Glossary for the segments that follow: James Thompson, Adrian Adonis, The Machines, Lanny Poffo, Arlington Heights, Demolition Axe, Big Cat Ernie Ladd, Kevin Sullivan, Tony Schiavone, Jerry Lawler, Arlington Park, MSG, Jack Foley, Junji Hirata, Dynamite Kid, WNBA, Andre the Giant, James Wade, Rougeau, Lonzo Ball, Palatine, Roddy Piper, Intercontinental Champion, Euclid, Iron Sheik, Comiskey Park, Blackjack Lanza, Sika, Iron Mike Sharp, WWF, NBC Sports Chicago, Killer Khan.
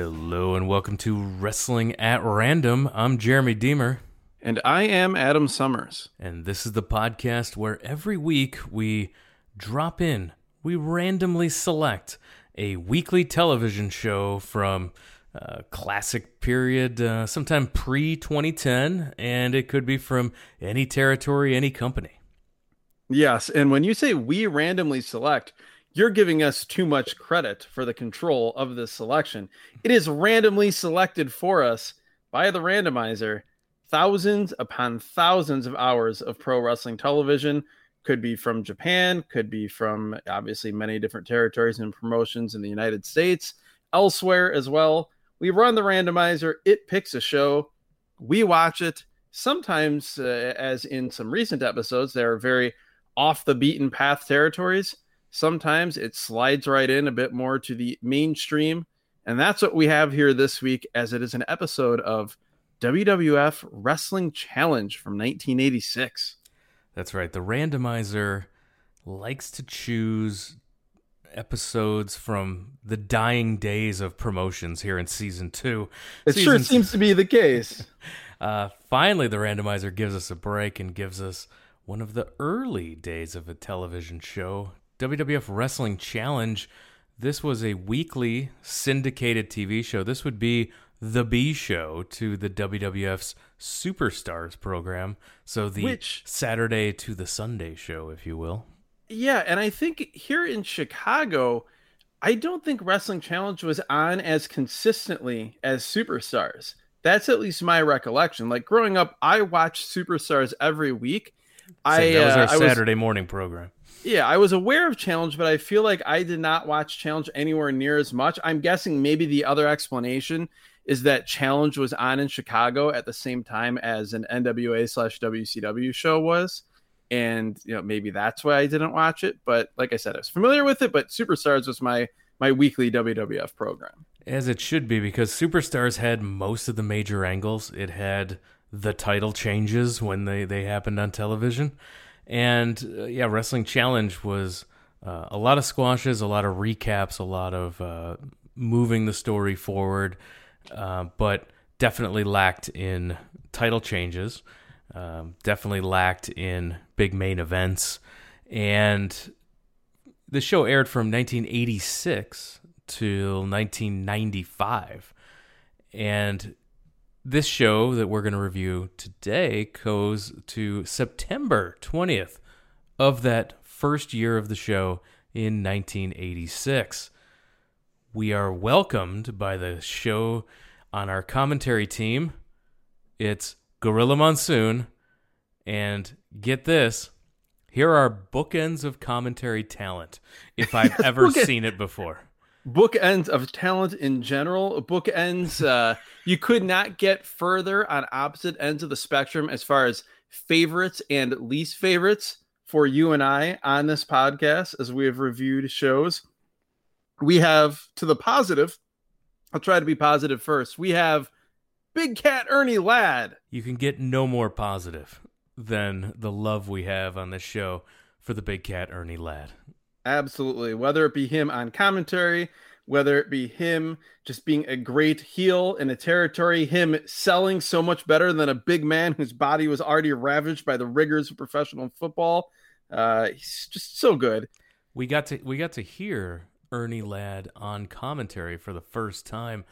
Hello and welcome to Wrestling at Random. I'm Jeremy Deemer. And I am Adam Summers. And this is the podcast where every week we drop in, we randomly select a weekly television show from classic period, sometime pre-2010, and it could be from any territory, any company. Yes, and when you say we randomly select, you're giving us too much credit for the control of this selection. It is randomly selected for us by the randomizer. Thousands upon thousands of hours of pro wrestling television, could be from Japan, could be from obviously many different territories and promotions in the United States, elsewhere as well. We run the randomizer. It picks a show. We watch it. Sometimes, as in some recent episodes, they are very off the beaten path territories. Sometimes it slides right in a bit more to the mainstream. And that's what we have here this week, as it is an episode of WWF Wrestling Challenge from 1986. That's right. The randomizer likes to choose episodes from the dying days of promotions here in season two. It sure seems to be the case. Finally, the randomizer gives us a break and gives us one of the early days of a television show, WWF Wrestling Challenge. This was a weekly syndicated TV show. This would be the B show to the WWF's Superstars program. So which, Saturday to the Sunday show, if you will. Yeah, and I think here in Chicago, I don't think Wrestling Challenge was on as consistently as Superstars. That's at least my recollection. Like growing up, I watched Superstars every week. That was our Saturday morning program. Yeah, I was aware of Challenge, but I feel like I did not watch Challenge anywhere near as much. I'm guessing maybe the other explanation is that Challenge was on in Chicago at the same time as an NWA/WCW show was. And, you know, maybe that's why I didn't watch it. But like I said, I was familiar with it, but Superstars was my weekly WWF program. As it should be, because Superstars had most of the major angles. It had the title changes when they happened on television. And, Wrestling Challenge was a lot of squashes, a lot of recaps, a lot of moving the story forward, but definitely lacked in title changes, definitely lacked in big main events. And the show aired from 1986 till 1995. And this show that we're going to review today goes to September 20th of that first year of the show in 1986. We are welcomed by the show on our commentary team. It's Gorilla Monsoon. And get this, here are bookends of commentary talent, if I've ever seen it before. Bookends of talent in general. Bookends, you could not get further on opposite ends of the spectrum as far as favorites and least favorites for you and I on this podcast as we have reviewed shows. We have, to the positive, I'll try to be positive first. We have Big Cat Ernie Ladd. You can get no more positive than the love we have on this show for the Big Cat Ernie Ladd. Absolutely. Whether it be him on commentary, whether it be him just being a great heel in a territory, him selling so much better than a big man whose body was already ravaged by the rigors of professional football. He's just so good. We got to hear Ernie Ladd on commentary for the first time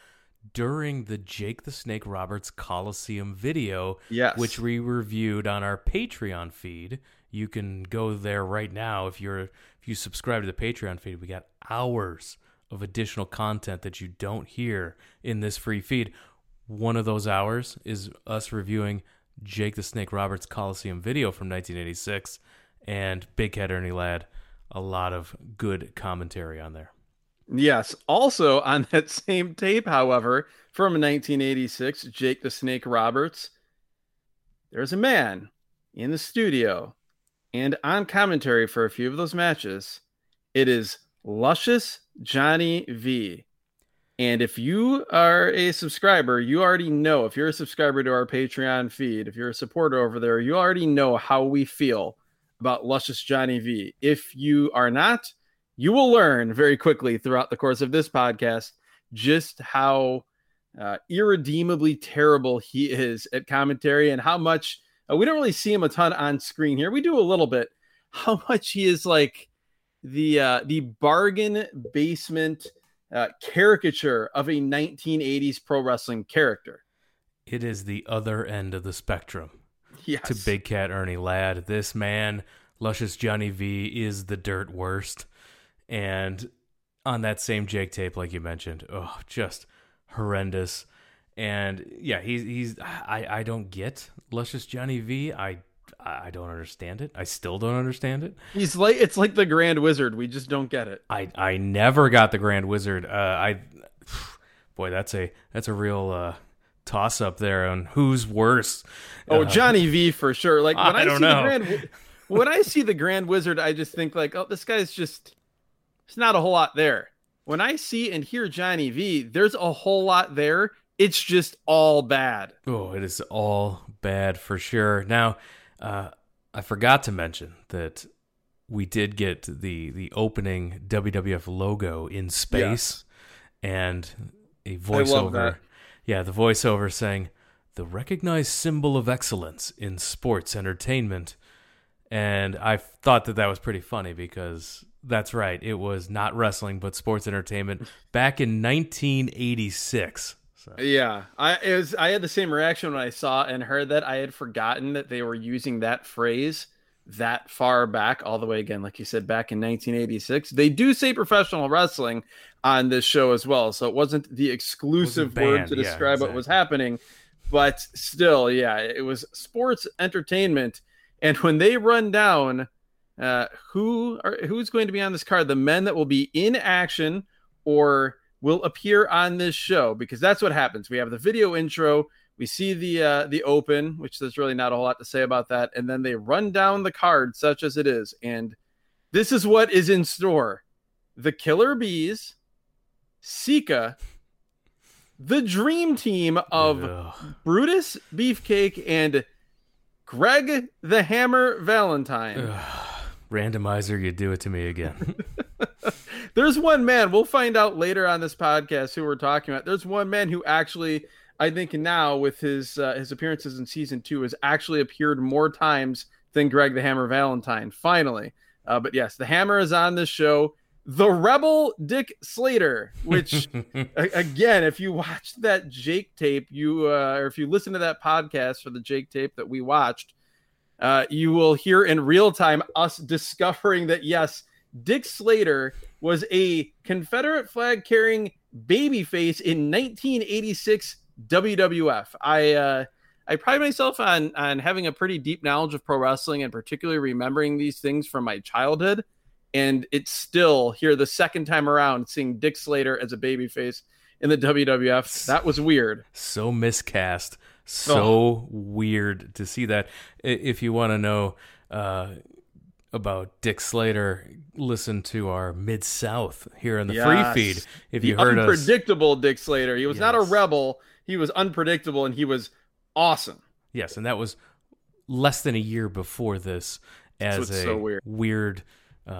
during the Jake the Snake Roberts Coliseum video, yes, which we reviewed on our Patreon feed. You can go there right now if you subscribe to the Patreon feed. We got hours of additional content that you don't hear in this free feed. One of those hours is us reviewing Jake the Snake Roberts Coliseum video from 1986 and Big Cat Ernie Ladd. A lot of good commentary on there. Yes. Also on that same tape, however, from 1986, Jake the Snake Roberts, there's a man in the studio and on commentary for a few of those matches. It is Luscious Johnny V. And if you are a subscriber, you already know, if you're a subscriber to our Patreon feed, if you're a supporter over there, you already know how we feel about Luscious Johnny V. If you are not, you will learn very quickly throughout the course of this podcast just how irredeemably terrible he is at commentary, and how much we don't really see him a ton on screen here. We do a little bit. How much he is like the bargain basement caricature of a 1980s pro wrestling character. It is the other end of the spectrum. Yes. To Big Cat Ernie Ladd. This man, Luscious Johnny V, is the dirt worst. And on that same Jake tape, like you mentioned, oh, just horrendous. And yeah, I don't get Luscious Johnny V. I don't understand it. I still don't understand it. He's like, it's like the Grand Wizard. We just don't get it. I never got the Grand Wizard. Boy, that's a real toss up there on who's worse. Oh, Johnny V for sure. Like when I don't know. When I see the Grand Wizard, I just think like, oh, this guy's just, it's not a whole lot there. When I see and hear Johnny V, there's a whole lot there. It's just all bad. Oh, it is all bad for sure. Now, I forgot to mention that we did get the opening WWF logo in space, and a voiceover. I love that. Yeah, the voiceover saying, "The recognized symbol of excellence in sports entertainment." And I thought that was pretty funny because that's right. It was not wrestling, but sports entertainment back in 1986. So. Yeah, I had the same reaction when I saw and heard that. I had forgotten that they were using that phrase that far back, all the way again, like you said, back in 1986. They do say professional wrestling on this show as well, so it wasn't the exclusive word to describe what was happening. But still, yeah, it was sports entertainment. And when they run down who's going to be on this card, the men that will be in action or will appear on this show, because that's what happens. We have the video intro, we see the open, which there's really not a whole lot to say about that, and then they run down the card such as it is. And this is what is in store: the Killer Bees, Sika, the dream team of Brutus Beefcake and Greg the Hammer Valentine. Randomizer, you do it to me again. There's one man, we'll find out later on this podcast who we're talking about. There's one man who actually, I think now with his appearances in season 2, has actually appeared more times than Greg the Hammer Valentine, finally. But yes, the Hammer is on this show. The Rebel Dick Slater, which, again, if you watched that Jake tape, or if you listen to that podcast for the Jake tape that we watched, you will hear in real time us discovering that, yes, Dick Slater was a Confederate flag-carrying babyface in 1986 WWF. I pride myself on having a pretty deep knowledge of pro wrestling and particularly remembering these things from my childhood. And it's still here the second time around seeing Dick Slater as a babyface in the WWF. That was weird. So miscast. So weird to see that. If you want to know about Dick Slater, listen to our Mid-South here on the free feed. If you heard us. Unpredictable Dick Slater. He was not a rebel. He was unpredictable, and he was awesome. Yes, and that was less than a year before this as a weird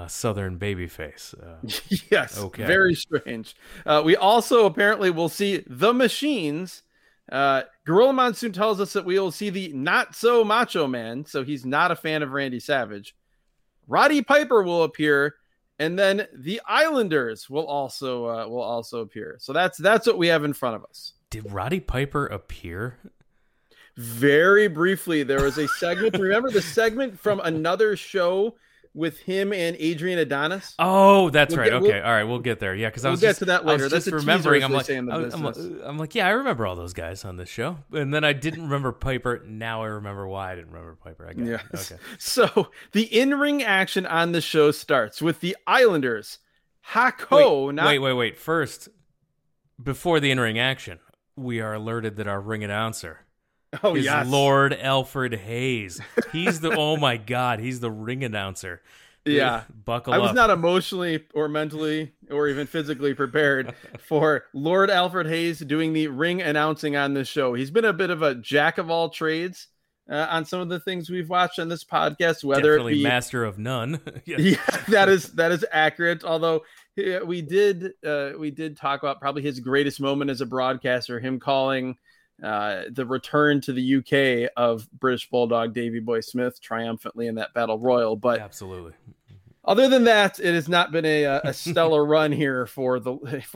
Southern babyface. Yes. Okay. Very strange. We also apparently will see the Machines. Gorilla Monsoon tells us that we will see the not so macho man. So he's not a fan of Randy Savage. Roddy Piper will appear. And then the Islanders will also appear. So that's what we have in front of us. Did Roddy Piper appear? Very briefly. There was a segment. Remember the segment from another show with him and Adrian Adonis? Oh, that's right. Okay. All right. We'll get there. Yeah. Cause I was get to that later. That's just remembering. I'm like, yeah, I remember all those guys on this show. And then I didn't remember Piper. Now I remember why I didn't remember Piper. I got it. Okay. So the in-ring action on the show starts with the Islanders. Hako. Wait. First, before the in-ring action, we are alerted that our ring announcer is Lord Alfred Hayes. He's the oh my god, he's the ring announcer. Yeah. Buckle up. I was not emotionally or mentally or even physically prepared for Lord Alfred Hayes doing the ring announcing on this show. He's been a bit of a jack of all trades on some of the things we've watched on this podcast, whether it be master of none. Yeah, that is accurate, although Yeah, we did talk about probably his greatest moment as a broadcaster, him calling the return to the UK of British Bulldog Davey Boy Smith triumphantly in that Battle Royal. But absolutely, other than that, it has not been a stellar run here for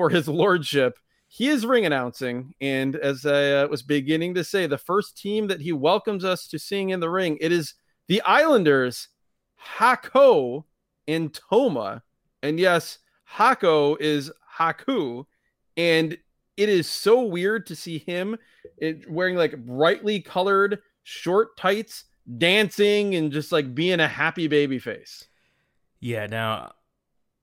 his lordship. He is ring announcing, and as I was beginning to say, the first team that he welcomes us to seeing in the ring, it is the Islanders, Hako and Tama. And yes, Hako is Haku, and it is so weird to see him wearing like brightly colored short tights, dancing, and just like being a happy baby face. Yeah, now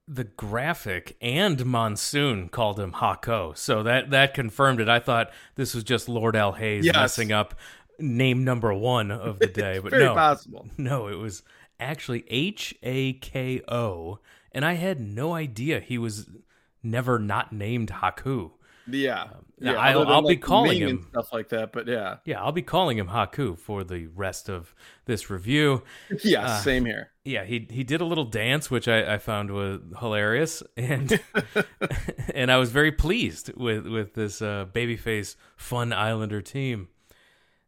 the graphic and Monsoon called him Hako, so that confirmed it. I thought this was just Lord Al Hayes messing up name number one of the day. But very possible. No, it was actually H-A-K-O. And I had no idea he was never not named Haku. Yeah. I'll be calling him and stuff like that, but yeah. Yeah, I'll be calling him Haku for the rest of this review. Yeah, same here. Yeah, he did a little dance, which I found was hilarious. And and I was very pleased with this babyface fun Islander team.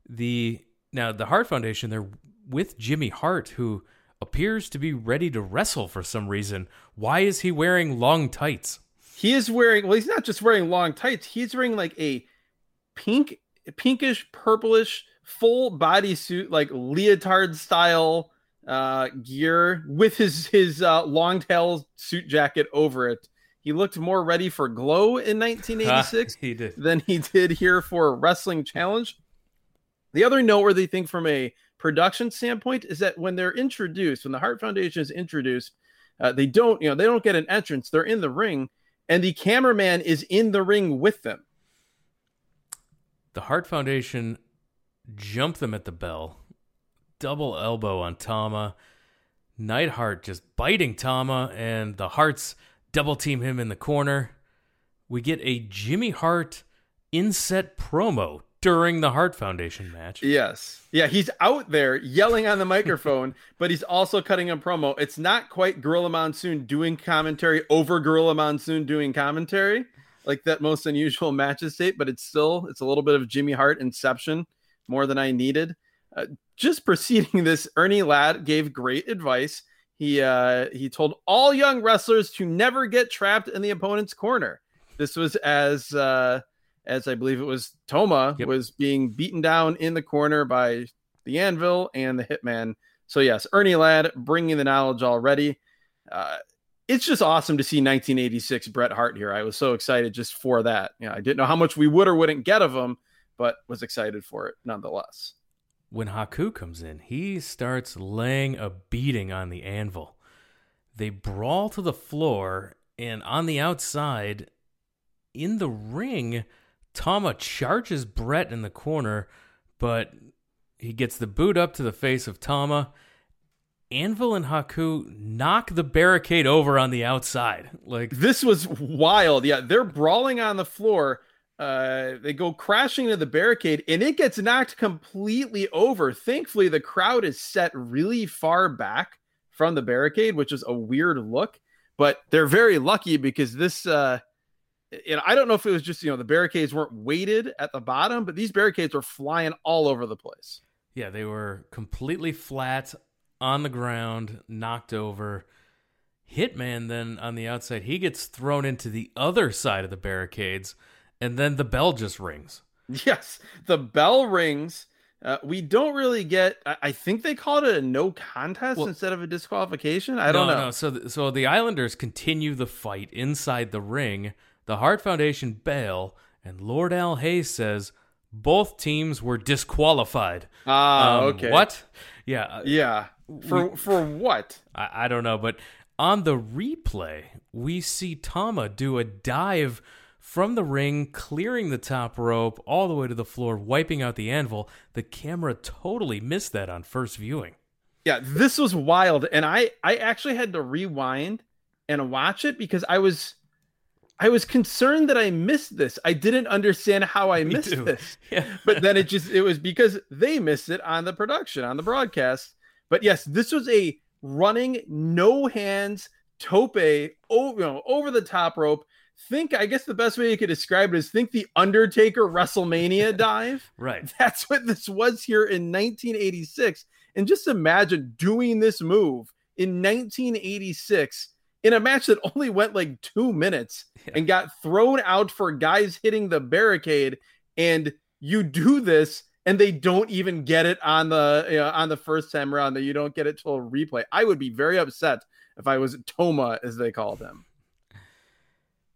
The Hart Foundation, they're with Jimmy Hart, who appears to be ready to wrestle for some reason. Why is he wearing long tights? He's not just wearing long tights. He's wearing like a pinkish, purplish, full bodysuit, like leotard style gear with his long tail suit jacket over it. He looked more ready for Glow in 1986 than he did here for a wrestling challenge. The other noteworthy thing from a production standpoint is that when they're introduced, when the Hart Foundation is introduced, they don't get an entrance. They're in the ring, and the cameraman is in the ring with them. The Hart Foundation jump them at the bell, double elbow on Tama, Neidhart just biting Tama, and the Harts double team him in the corner. We get a Jimmy Hart inset promo during the Hart Foundation match. Yes. Yeah, he's out there yelling on the microphone, but he's also cutting a promo. It's not quite Gorilla Monsoon doing commentary over Gorilla Monsoon doing commentary, like that Most Unusual Matches tape, but it's a little bit of Jimmy Hart inception, more than I needed. Just preceding this, Ernie Ladd gave great advice. He told all young wrestlers to never get trapped in the opponent's corner. This was as I believe it was Tama was being beaten down in the corner by the Anvil and the Hitman. So yes, Ernie Ladd bringing the knowledge already. It's just awesome to see 1986 Bret Hart here. I was so excited just for that. You know, I didn't know how much we would or wouldn't get of him, but was excited for it nonetheless. When Haku comes in, he starts laying a beating on the Anvil. They brawl to the floor, and on the outside, in the ring, Tama charges Brett in the corner, but he gets the boot up to the face of Tama. Anvil and Haku knock the barricade over on the outside. Like, this was wild. Yeah, they're brawling on the floor. They go crashing into the barricade, and it gets knocked completely over. Thankfully, the crowd is set really far back from the barricade, which is a weird look. But they're very lucky because this... And I don't know if it was just, the barricades weren't weighted at the bottom, but these barricades were flying all over the place. Yeah, they were completely flat on the ground, knocked over. Hitman then on the outside, he gets thrown into the other side of the barricades, and then the bell just rings. Yes, the bell rings. We don't really get, I think they called it a no contest instead of a disqualification. I don't know. So the Islanders continue the fight inside the ring. The Hart Foundation bail, and Lord Al Hayes says both teams were disqualified. Okay. What? Yeah. Yeah. For what? I don't know, but on the replay, we see Tama do a dive from the ring, clearing the top rope all the way to the floor, wiping out the Anvil. The camera totally missed that on first viewing. Yeah, this was wild, and I actually had to rewind and watch it because I was concerned that I missed this. I didn't understand how I missed this. Yeah. But then it was because they missed it on the production, on the broadcast. But yes, this was a running, no hands, tope over the top rope. I guess the best way you could describe it is think the Undertaker WrestleMania dive. Right. That's what this was here in 1986. And just imagine doing this move in 1986 in a match that only went like 2 minutes and got thrown out for guys hitting the barricade. And you do this and they don't even get it on the first time around, that you don't get it till a replay. I would be very upset if I was Toma, as they called him.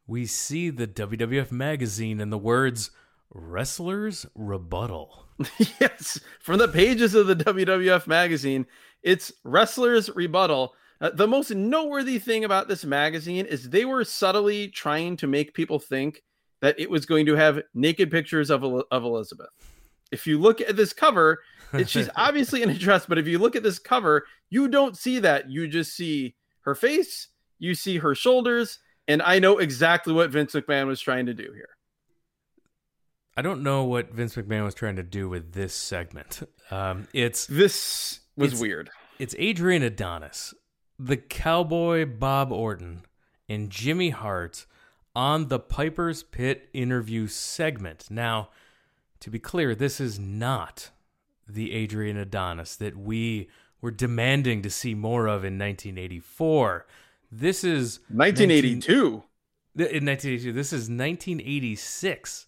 We see the WWF magazine and the words, "Wrestlers Rebuttal." Yes, from the pages of the WWF magazine, it's Wrestlers Rebuttal. The most noteworthy thing about this magazine is they were subtly trying to make people think that it was going to have naked pictures of Elizabeth. If you look at this cover, she's obviously in a dress, but if you look at this cover, you don't see that. You just see her face, you see her shoulders. And I know exactly what Vince McMahon was trying to do here. I don't know what Vince McMahon was trying to do with this segment. This was weird. It's Adrian Adonis, the Cowboy Bob Orton, and Jimmy Hart on the Piper's Pit interview segment. Now, to be clear, this is not the Adrian Adonis that we were demanding to see more of in 1984. This is 1982. This is 1986.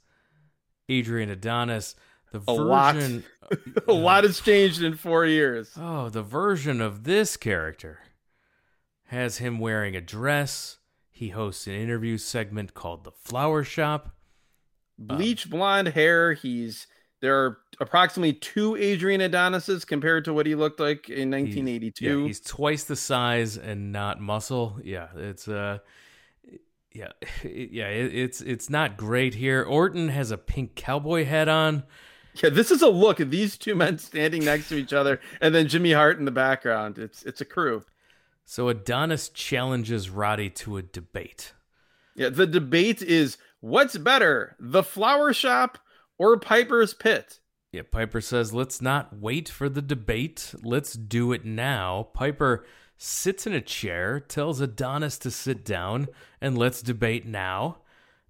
Adrian Adonis. A lot has changed in 4 years. Oh, the version of this character has him wearing a dress. He hosts an interview segment called The Flower Shop. Bleach blonde hair. There are approximately 2 Adrian Adonises compared to what he looked like in 1982. He's twice the size and not muscle. Yeah, it's not great here. Orton has a pink cowboy hat on. Yeah, this is a look at these two men standing next to each other, and then Jimmy Hart in the background. It's a crew. So Adonis challenges Roddy to a debate. Yeah, the debate is, what's better, the Flower Shop or Piper's Pit? Yeah, Piper says, let's not wait for the debate. Let's do it now. Piper sits in a chair, tells Adonis to sit down, and let's debate now.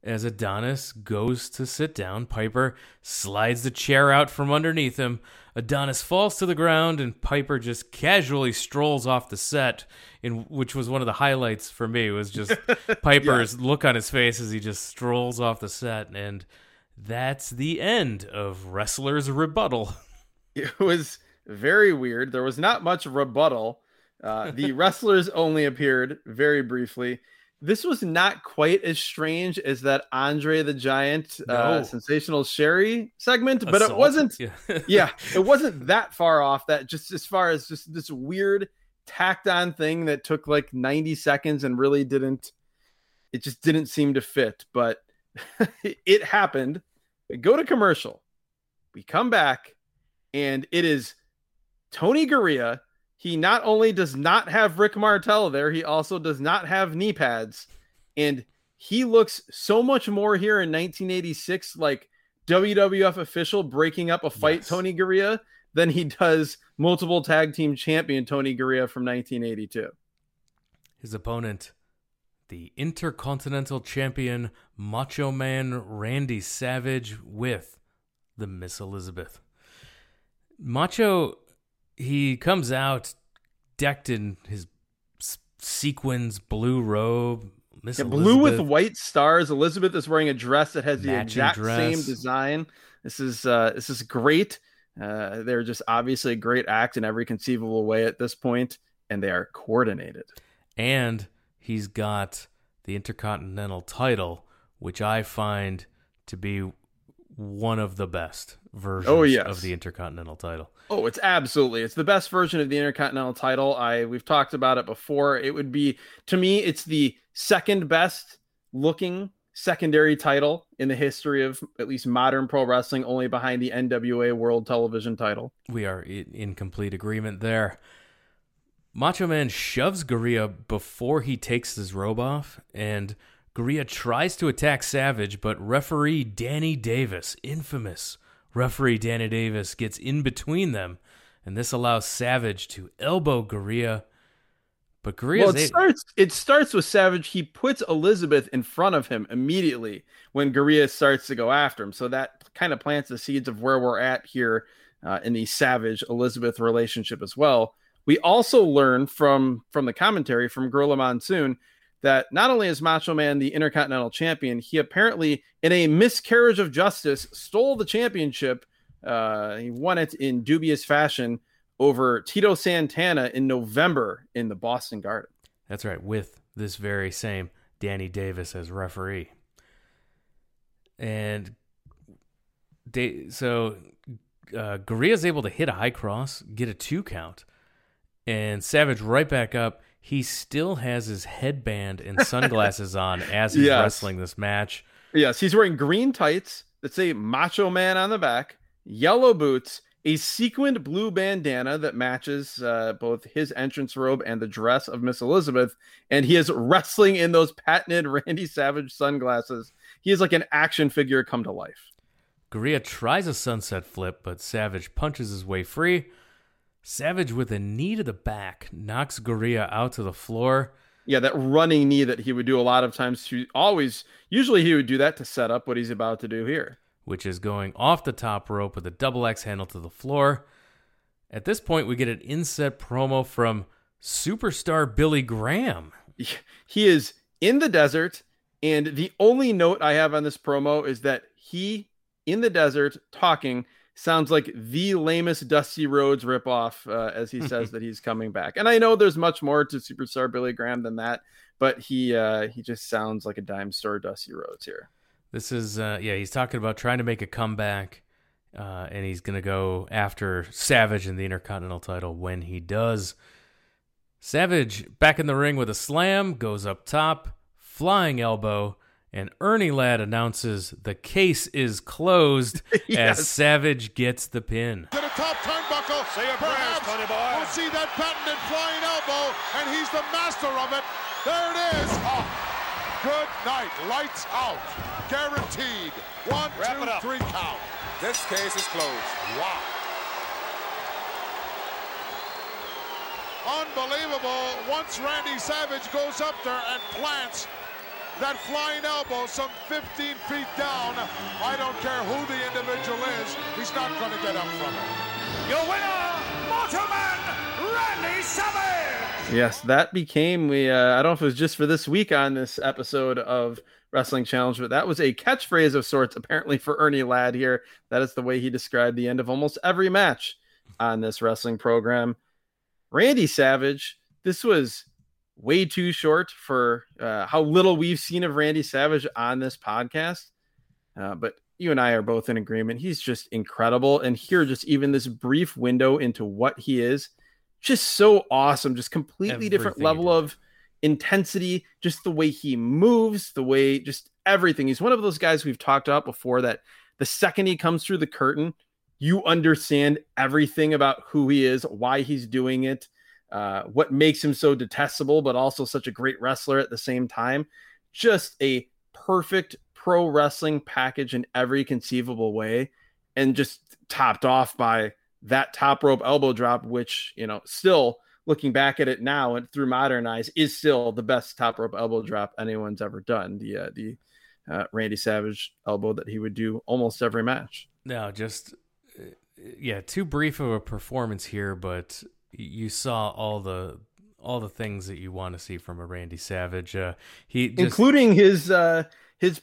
As Adonis goes to sit down, Piper slides the chair out from underneath him. Adonis falls to the ground, and Piper just casually strolls off the set, which was one of the highlights for me, was just Piper's look on his face as he just strolls off the set, and that's the end of Wrestler's Rebuttal. It was very weird. There was not much rebuttal. The wrestlers only appeared very briefly. This was not quite as strange as that Andre the Giant Sensational Sherry segment, but it wasn't. It wasn't that far off. That just as far as just this weird tacked on thing that took like 90 seconds and really didn't. It just didn't seem to fit, but it happened. We go to commercial. We come back, and it is Tony Garea. He not only does not have Rick Martel there, he also does not have knee pads. And he looks so much more here in 1986 like WWF official breaking up a fight, yes, Tony Garea, than he does multiple tag team champion Tony Garea from 1982. His opponent, the Intercontinental Champion Macho Man Randy Savage with the Miss Elizabeth. Macho, he comes out decked in his sequins blue robe. Miss Elizabeth, blue with white stars. Elizabeth is wearing a dress that has the exact same design. This is great. They're just obviously a great act in every conceivable way at this point, and they are coordinated. And he's got the Intercontinental title, which I find to be one of the best versions of the Intercontinental title. Oh, it's absolutely. It's the best version of the Intercontinental title. We've talked about it before. It would be, to me, it's the second best looking secondary title in the history of at least modern pro wrestling, only behind the NWA World Television title. We are in complete agreement there. Macho Man shoves Garea before he takes his robe off, and Garea tries to attack Savage, but referee Danny Davis, infamous referee Danny Davis, gets in between them, and this allows Savage to elbow Garea. But Gorilla, well, it starts with Savage. He puts Elizabeth in front of him immediately when Gorilla starts to go after him. So that kind of plants the seeds of where we're at here in the Savage Elizabeth relationship as well. We also learn from the commentary from Gorilla Monsoon that not only is Macho Man the Intercontinental Champion, he apparently, in a miscarriage of justice, stole the championship. He won it in dubious fashion over Tito Santana in November in the Boston Garden. That's right, with this very same Danny Davis as referee. And so Gorilla's able to hit a high cross, get a 2 count, and Savage right back up. He still has his headband and sunglasses on as he's wrestling this match. Yes, he's wearing green tights that say Macho Man on the back, yellow boots, a sequined blue bandana that matches both his entrance robe and the dress of Miss Elizabeth, and he is wrestling in those patented Randy Savage sunglasses. He is like an action figure come to life. Gorilla tries a sunset flip, but Savage punches his way free. Savage with a knee to the back knocks Gorilla out to the floor. Yeah, that running knee that he would do a lot of times. Usually he would do that to set up what he's about to do here, which is going off the top rope with a double X handle to the floor. At this point, we get an inset promo from Superstar Billy Graham. He is in the desert, and the only note I have on this promo is that he, in the desert, talking, sounds like the lamest Dusty Rhodes ripoff as he says that he's coming back. And I know there's much more to Superstar Billy Graham than that, but he just sounds like a dime store Dusty Rhodes here. This is, he's talking about trying to make a comeback, and he's going to go after Savage in the Intercontinental title when he does. Savage back in the ring with a slam, goes up top, flying elbow, and Ernie Ladd announces the case is closed as Savage gets the pin. To the top turnbuckle. Say a prayer, Tony Boy. We'll see that patented flying elbow, and he's the master of it. There it is. Oh, good night. Lights out. Guaranteed. 1, 2, 3, count. This case is closed. Wow. Unbelievable. Once Randy Savage goes up there and plants that flying elbow some 15 feet down, I don't care who the individual is, he's not going to get up from it. Your winner, Macho Man Randy Savage! Yes, that became, I don't know if it was just for this week on this episode of Wrestling Challenge, but that was a catchphrase of sorts, apparently, for Ernie Ladd here. That is the way he described the end of almost every match on this wrestling program. Randy Savage, this was way too short for how little we've seen of Randy Savage on this podcast. But you and I are both in agreement. He's just incredible. And here, just even this brief window into what he is, just so awesome. Just completely different level of intensity, just the way he moves, the way, just everything. He's one of those guys we've talked about before that the second he comes through the curtain, you understand everything about who he is, why he's doing it, what makes him so detestable, but also such a great wrestler at the same time. Just a perfect pro wrestling package in every conceivable way, and just topped off by that top rope elbow drop, which, still looking back at it now and through modern eyes, is still the best top rope elbow drop anyone's ever done. The Randy Savage elbow that he would do almost every match. No, just, too brief of a performance here, but you saw all the things that you want to see from a Randy Savage. Including his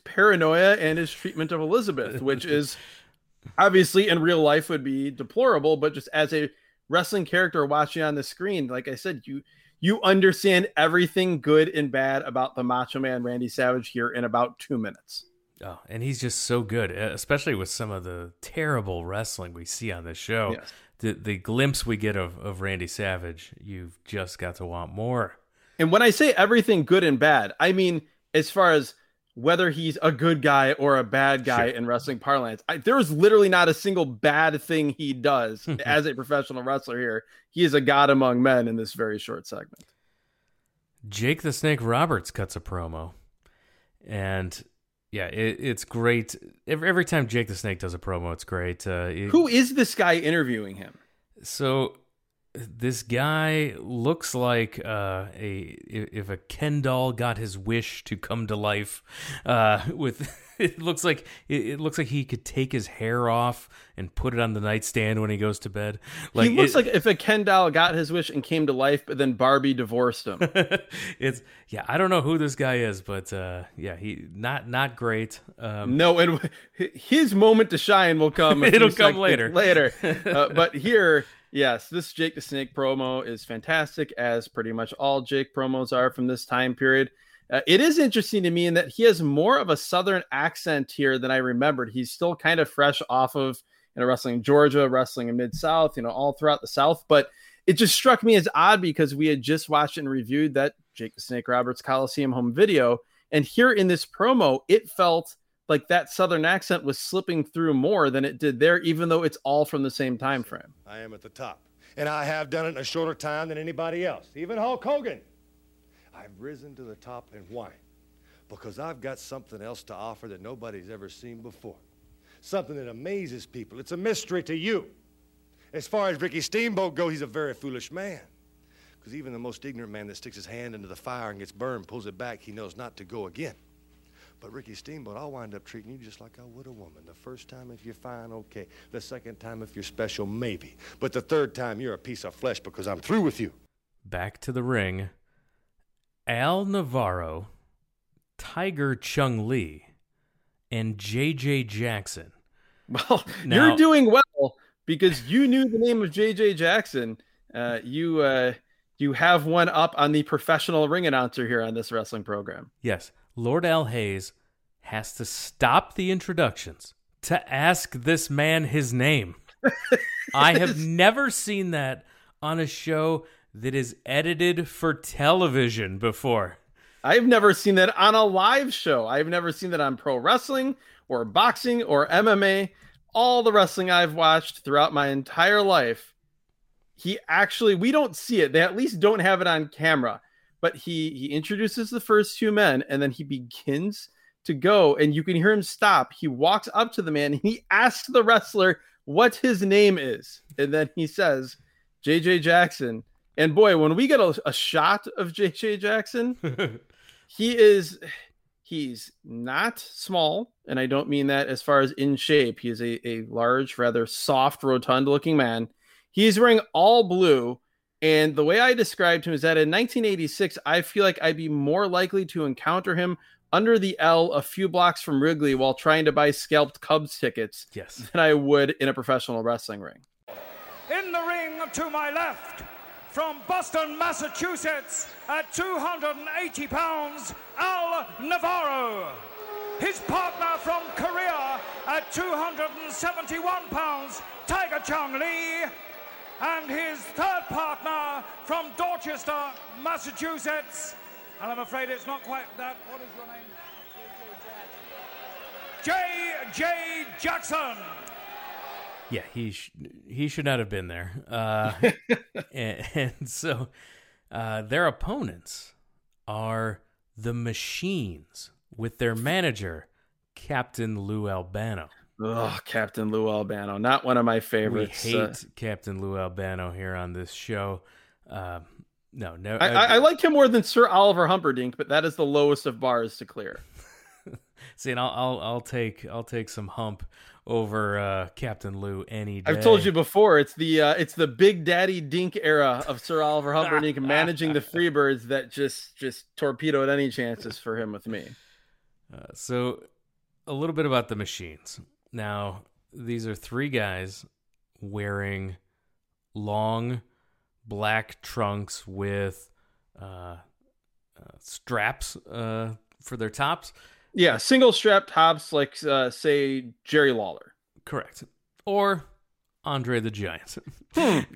paranoia and his treatment of Elizabeth, which is obviously in real life would be deplorable, but just as a wrestling character watching on the screen, like I said, you understand everything good and bad about the Macho Man Randy Savage here in about 2 minutes. Oh, and he's just so good, especially with some of the terrible wrestling we see on this show. Yes. The glimpse we get of Randy Savage, you've just got to want more. And when I say everything good and bad, I mean as far as whether he's a good guy or a bad guy in wrestling parlance. There is literally not a single bad thing he does as a professional wrestler here. He is a god among men in this very short segment. Jake the Snake Roberts cuts a promo. And yeah, it's great. Every time Jake the Snake does a promo, it's great. Who is this guy interviewing him? So this guy looks like if a Ken doll got his wish to come to life. It looks like he could take his hair off and put it on the nightstand when he goes to bed. Like, he looks like if a Ken doll got his wish and came to life, but then Barbie divorced him. I don't know who this guy is, but he not great. No, and his moment to shine will come. It'll come later. But here, yes, this Jake the Snake promo is fantastic, as pretty much all Jake promos are from this time period. It is interesting to me in that he has more of a Southern accent here than I remembered. He's still kind of fresh off of, wrestling in Georgia, wrestling in Mid-South, all throughout the South. But it just struck me as odd because we had just watched and reviewed that Jake the Snake Roberts Coliseum home video. And here in this promo, it felt like that Southern accent was slipping through more than it did there, even though it's all from the same time frame. I am at the top, and I have done it in a shorter time than anybody else, even Hulk Hogan. I've risen to the top, and why? Because I've got something else to offer that nobody's ever seen before. Something that amazes people. It's a mystery to you. As far as Ricky Steamboat goes, he's a very foolish man. Because even the most ignorant man that sticks his hand into the fire and gets burned, pulls it back, he knows not to go again. But Ricky Steamboat, I'll wind up treating you just like I would a woman. The first time, if you're fine, okay. The second time, if you're special, maybe. But the third time, you're a piece of flesh because I'm through with you. Back to the ring. Al Navarro, Tiger Chung Lee, and J.J. Jackson. Well, now, you're doing well because you knew the name of J.J. Jackson. You have one up on the professional ring announcer here on this wrestling program. Yes, Lord Al Hayes has to stop the introductions to ask this man his name. I have never seen that on a show that is edited for television before. I've never seen that on a live show. I've never seen that on pro wrestling or boxing or MMA. All the wrestling I've watched throughout my entire life, we don't see it. They at least don't have it on camera. But he introduces the first two men, and then he begins to go, and you can hear him stop. He walks up to the man, and he asks the wrestler what his name is. And then he says, J.J. Jackson. And boy, when we get a shot of J.J. Jackson, he's not small. And I don't mean that as far as in shape. He is a large, rather soft, rotund looking man. He's wearing all blue. And the way I described him is that in 1986, I feel like I'd be more likely to encounter him under the L a few blocks from Wrigley while trying to buy scalped Cubs tickets than I would in a professional wrestling ring. In the ring to my left, from Boston, Massachusetts, at 280 pounds, Al Navarro. His partner from Korea at 271 pounds, Tiger Chung Lee. And his third partner from Dorchester, Massachusetts. And I'm afraid it's not quite that. What is your name? J.J. Jackson. Yeah, he should not have been there. So their opponents are the Machines with their manager, Captain Lou Albano. Oh, Captain Lou Albano. Not one of my favorites. We hate Captain Lou Albano here on this show. No. I like him more than Sir Oliver Humperdinck, but that is the lowest of bars to clear. See, and I'll take some hump over Captain Lou any day. I've told you before, it's the Big Daddy Dink era of Sir Oliver Humperdinck managing the Freebirds that just torpedoed any chances for him with me. So a little bit about the Machines. Now, these are three guys wearing long black trunks with straps for their tops. Yeah, single strap tops like, say, Jerry Lawler. Correct. Or Andre the Giant.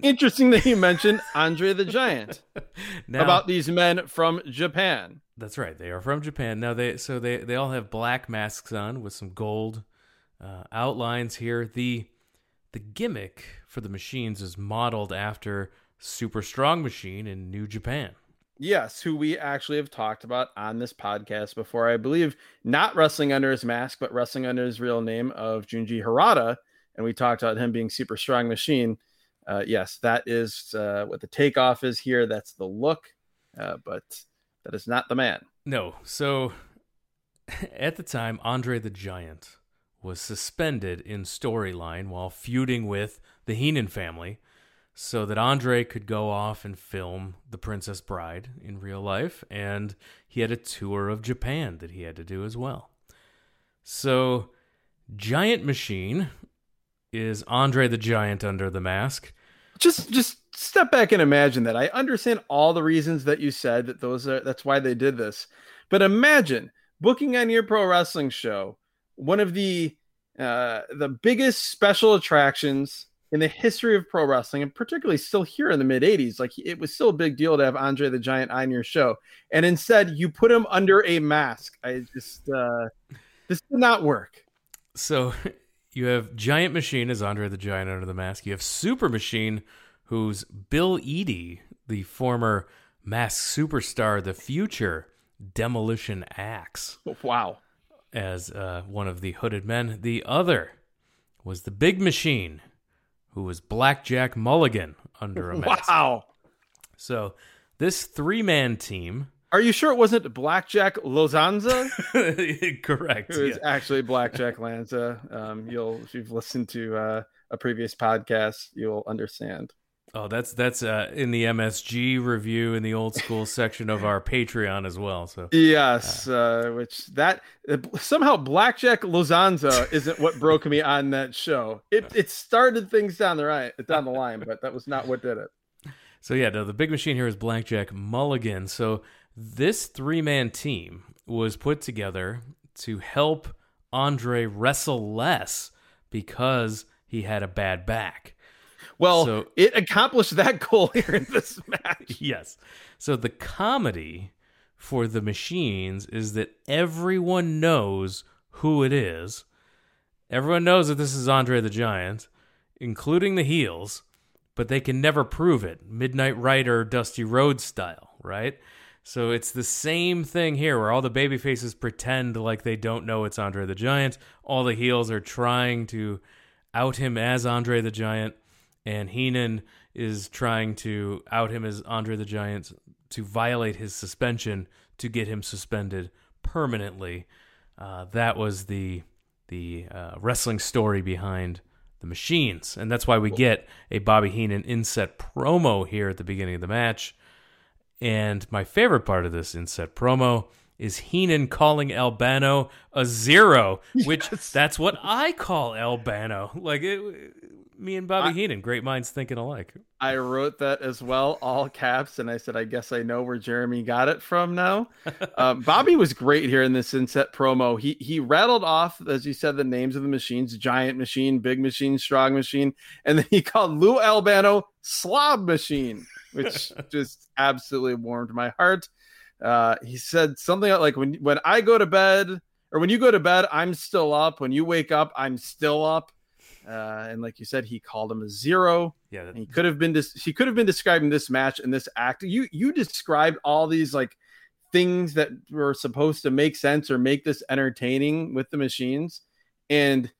Interesting that you mentioned Andre the Giant. Now, about these men from Japan. That's right. They are from Japan. Now, they all have black masks on with some gold outlines here. The gimmick for the Machines is modeled after Super Strong Machine in New Japan. Yes, who we actually have talked about on this podcast before, I believe, not wrestling under his mask, but wrestling under his real name of Junji Hirata. And we talked about him being Super Strong Machine. Yes, that is what the takeoff is here. That's the look, but that is not the man. No. So at the time, Andre the Giant was suspended in storyline while feuding with the Heenan family so that Andre could go off and film The Princess Bride in real life. And he had a tour of Japan that he had to do as well. So Giant Machine is Andre the Giant under the mask. Just step back and imagine that. I understand all the reasons that you said that that's why they did this. But imagine booking on your pro wrestling show one of the biggest special attractions in the history of pro wrestling, and particularly still here in the mid 80s. Like, it was still a big deal to have Andre the Giant on your show. And instead you put him under a mask. I just, this did not work. So you have Giant Machine as Andre the Giant under the mask. You have Super Machine, who's Bill Eadie, the former masked superstar, the future Demolition Axe. Wow. As one of the hooded men. The other was the Big Machine, who was Blackjack Mulligan under a mask. Wow. So this three-man team... Are you sure it wasn't Blackjack Lozanza? Correct. It was actually Blackjack Lanza. If you've listened to a previous podcast, you'll understand. Oh, that's in the MSG review in the old school section of our Patreon as well. So yes, somehow Blackjack Lozanza isn't what broke me on that show. It started things down the line, but that was not what did it. So yeah, the Big Machine here is Blackjack Mulligan. So this three-man team was put together to help Andre wrestle less because he had a bad back. Well, so it accomplished that goal here in this match. Yes. So the comedy for the Machines is that everyone knows who it is. Everyone knows that this is Andre the Giant, including the heels, but they can never prove it. Midnight Rider, Dusty Rhodes style, right? So it's the same thing here where all the baby faces pretend like they don't know it's Andre the Giant. All the heels are trying to out him as Andre the Giant, and Heenan is trying to out him as Andre the Giant to violate his suspension to get him suspended permanently. That was the wrestling story behind the Machines, and that's why we get a Bobby Heenan inset promo here at the beginning of the match. And my favorite part of this inset promo is Heenan calling Albano a zero, which that's what I call Albano. Like, me and Bobby Heenan, great minds thinking alike. I wrote that as well, all caps, and I said, I guess I know where Jeremy got it from now. Bobby was great here in this inset promo. He rattled off, as you said, the names of the Machines: Giant Machine, Big Machine, Strong Machine, and then he called Lou Albano Slob Machine, which just absolutely warmed my heart. He said something like, when I go to bed, or when you go to bed, I'm still up. When you wake up, I'm still up. And like you said, he called him a zero. Yeah, and he could have been describing this match and this act. You described all these like things that were supposed to make sense or make this entertaining with the Machines, and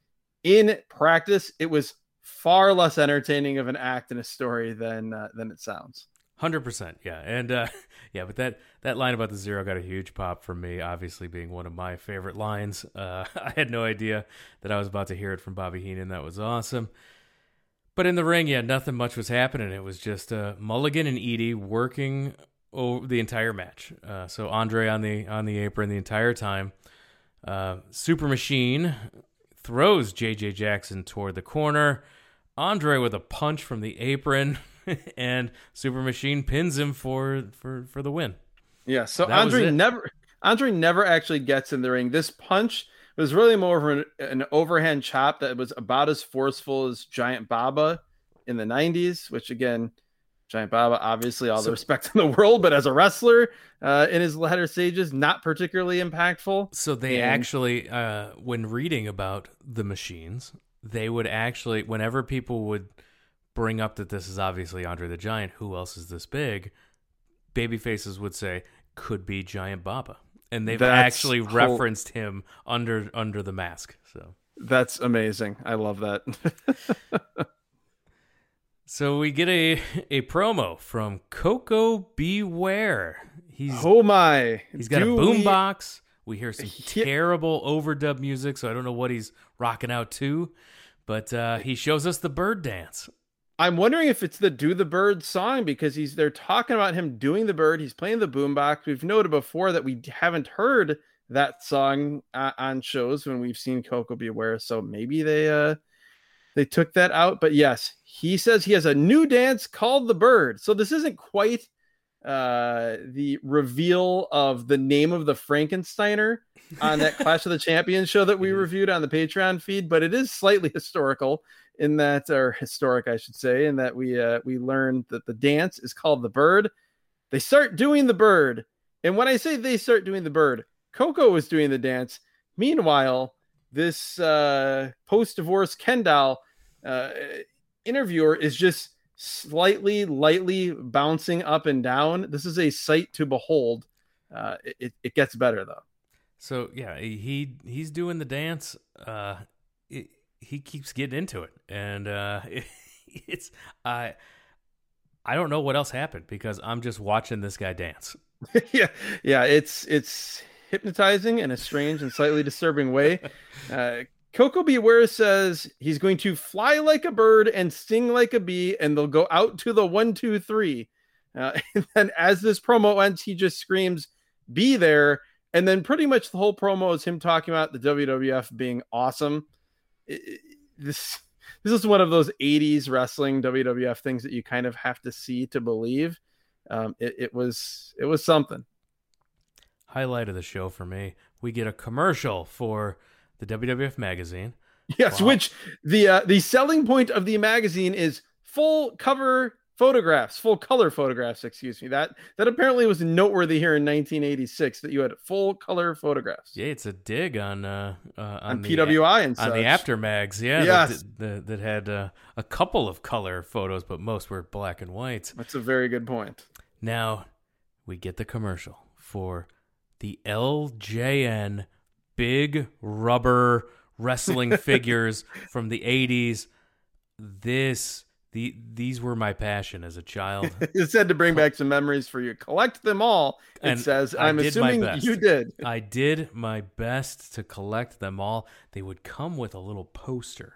in practice, it was far less entertaining of an act and a story than it sounds. 100%. Yeah. And, but that line about the zero got a huge pop from me, obviously being one of my favorite lines. I had no idea that I was about to hear it from Bobby Heenan. That was awesome. But in the ring, nothing much was happening. It was just Mulligan and Eadie working the entire match. So Andre on the apron the entire time. Super Machine throws JJ Jackson toward the corner. Andre with a punch from the apron. And Super Machine pins him for the win. Yeah, so Andre never actually gets in the ring. This punch was really more of an overhand chop that was about as forceful as Giant Baba in the 90s, which, again, Giant Baba, obviously all the respect in the world, but as a wrestler in his latter stages, not particularly impactful. So they actually, when reading about the Machines, they would actually, whenever people would bring up that this is obviously Andre the Giant, who else is this big, babyfaces would say, could be Giant Baba. And they've actually referenced him under the mask. So that's amazing. I love that. So we get a promo from Coco Beware. He's got a boombox. We hear some terrible overdub music, so I don't know what he's rocking out to, but he shows us the bird dance. I'm wondering if it's the Do the Bird song, because they're talking about him doing the bird. He's playing the boombox. We've noted before that we haven't heard that song on shows when we've seen Coco Beware, so maybe they took that out. But yes, he says he has a new dance called the bird. So this isn't quite the reveal of the name of the Frankensteiner on that Clash of the Champions show that we reviewed on the Patreon feed, but it is slightly historical in that, or historic, I should say, in that we learned that the dance is called the bird. They start doing the bird. And when I say they start doing the bird, Coco was doing the dance. Meanwhile, this post-divorce Ken doll interviewer is just slightly, lightly bouncing up and down. This is a sight to behold. It gets better, though. So, yeah, he's doing the dance. He keeps getting into it. And I don't know what else happened, because I'm just watching this guy dance. Yeah, it's hypnotizing in a strange and slightly disturbing way. Coco Beware says he's going to fly like a bird and sting like a bee, and they'll go out to the 1, 2, 3. And then as this promo ends, he just screams, "Be there." And then pretty much the whole promo is him talking about the WWF being awesome. This is one of those 80s wrestling WWF things that you kind of have to see to believe. It was something. Highlight of the show for me, we get a commercial for the WWF magazine. Yes, wow. Which the selling point of the magazine is full color photographs, excuse me. That apparently was noteworthy here in 1986, that you had full color photographs. Yeah, it's a dig on PWI and such. On the aftermags, yeah. Yes. That had a couple of color photos, but most were black and white. That's a very good point. Now, we get the commercial for the LJN big rubber wrestling figures from the 80s. These were my passion as a child. It said to bring back some memories for you. Collect them all. I'm assuming you did. I did my best to collect them all. They would come with a little poster,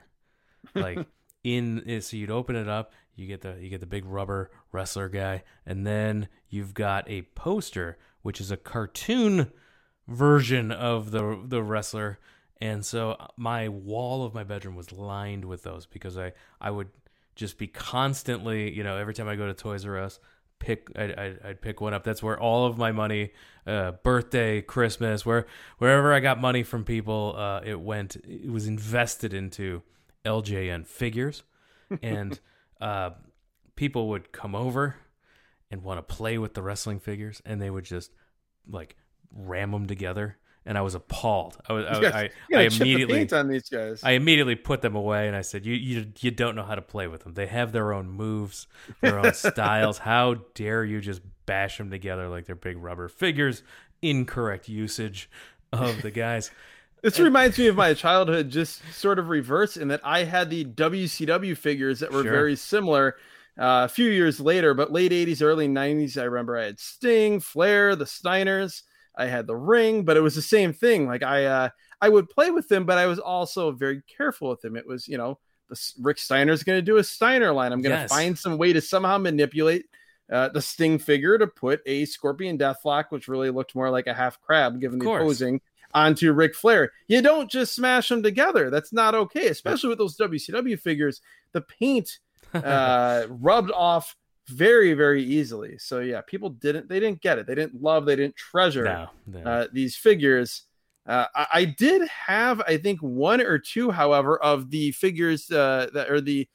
like so you'd open it up. You get the big rubber wrestler guy, and then you've got a poster, which is a cartoon version of the wrestler. And so my wall of my bedroom was lined with those, because I would just be constantly, every time I go to Toys R Us, I'd pick one up. That's where all of my money, birthday, Christmas, wherever I got money from people, it was invested into LJN figures. And people would come over and want to play with the wrestling figures, and they would just like ram them together, and I was appalled. I immediately put them away, and I said, you don't know how to play with them. They have their own moves, their own styles. How dare you just bash them together like they're big rubber figures? Incorrect usage of the guys. This reminds me of my childhood, just sort of reverse, in that I had the WCW figures that were very similar a few years later, but late 80s, early 90s, I remember I had Sting, Flair, the Steiners. I had the Ring, but it was the same thing. Like I would play with them, but I was also very careful with them. It was, Rick Steiner's going to do a Steiner line. I'm going to find some way to somehow manipulate the Sting figure to put a Scorpion Deathlock, which really looked more like a half crab, given the posing, onto Ric Flair. You don't just smash them together. That's not okay, especially with those WCW figures. The paint rubbed off very, very easily. So yeah, people didn't get it. They didn't love, they didn't treasure these figures. I did have, I think, one or two, however, of the figures that are the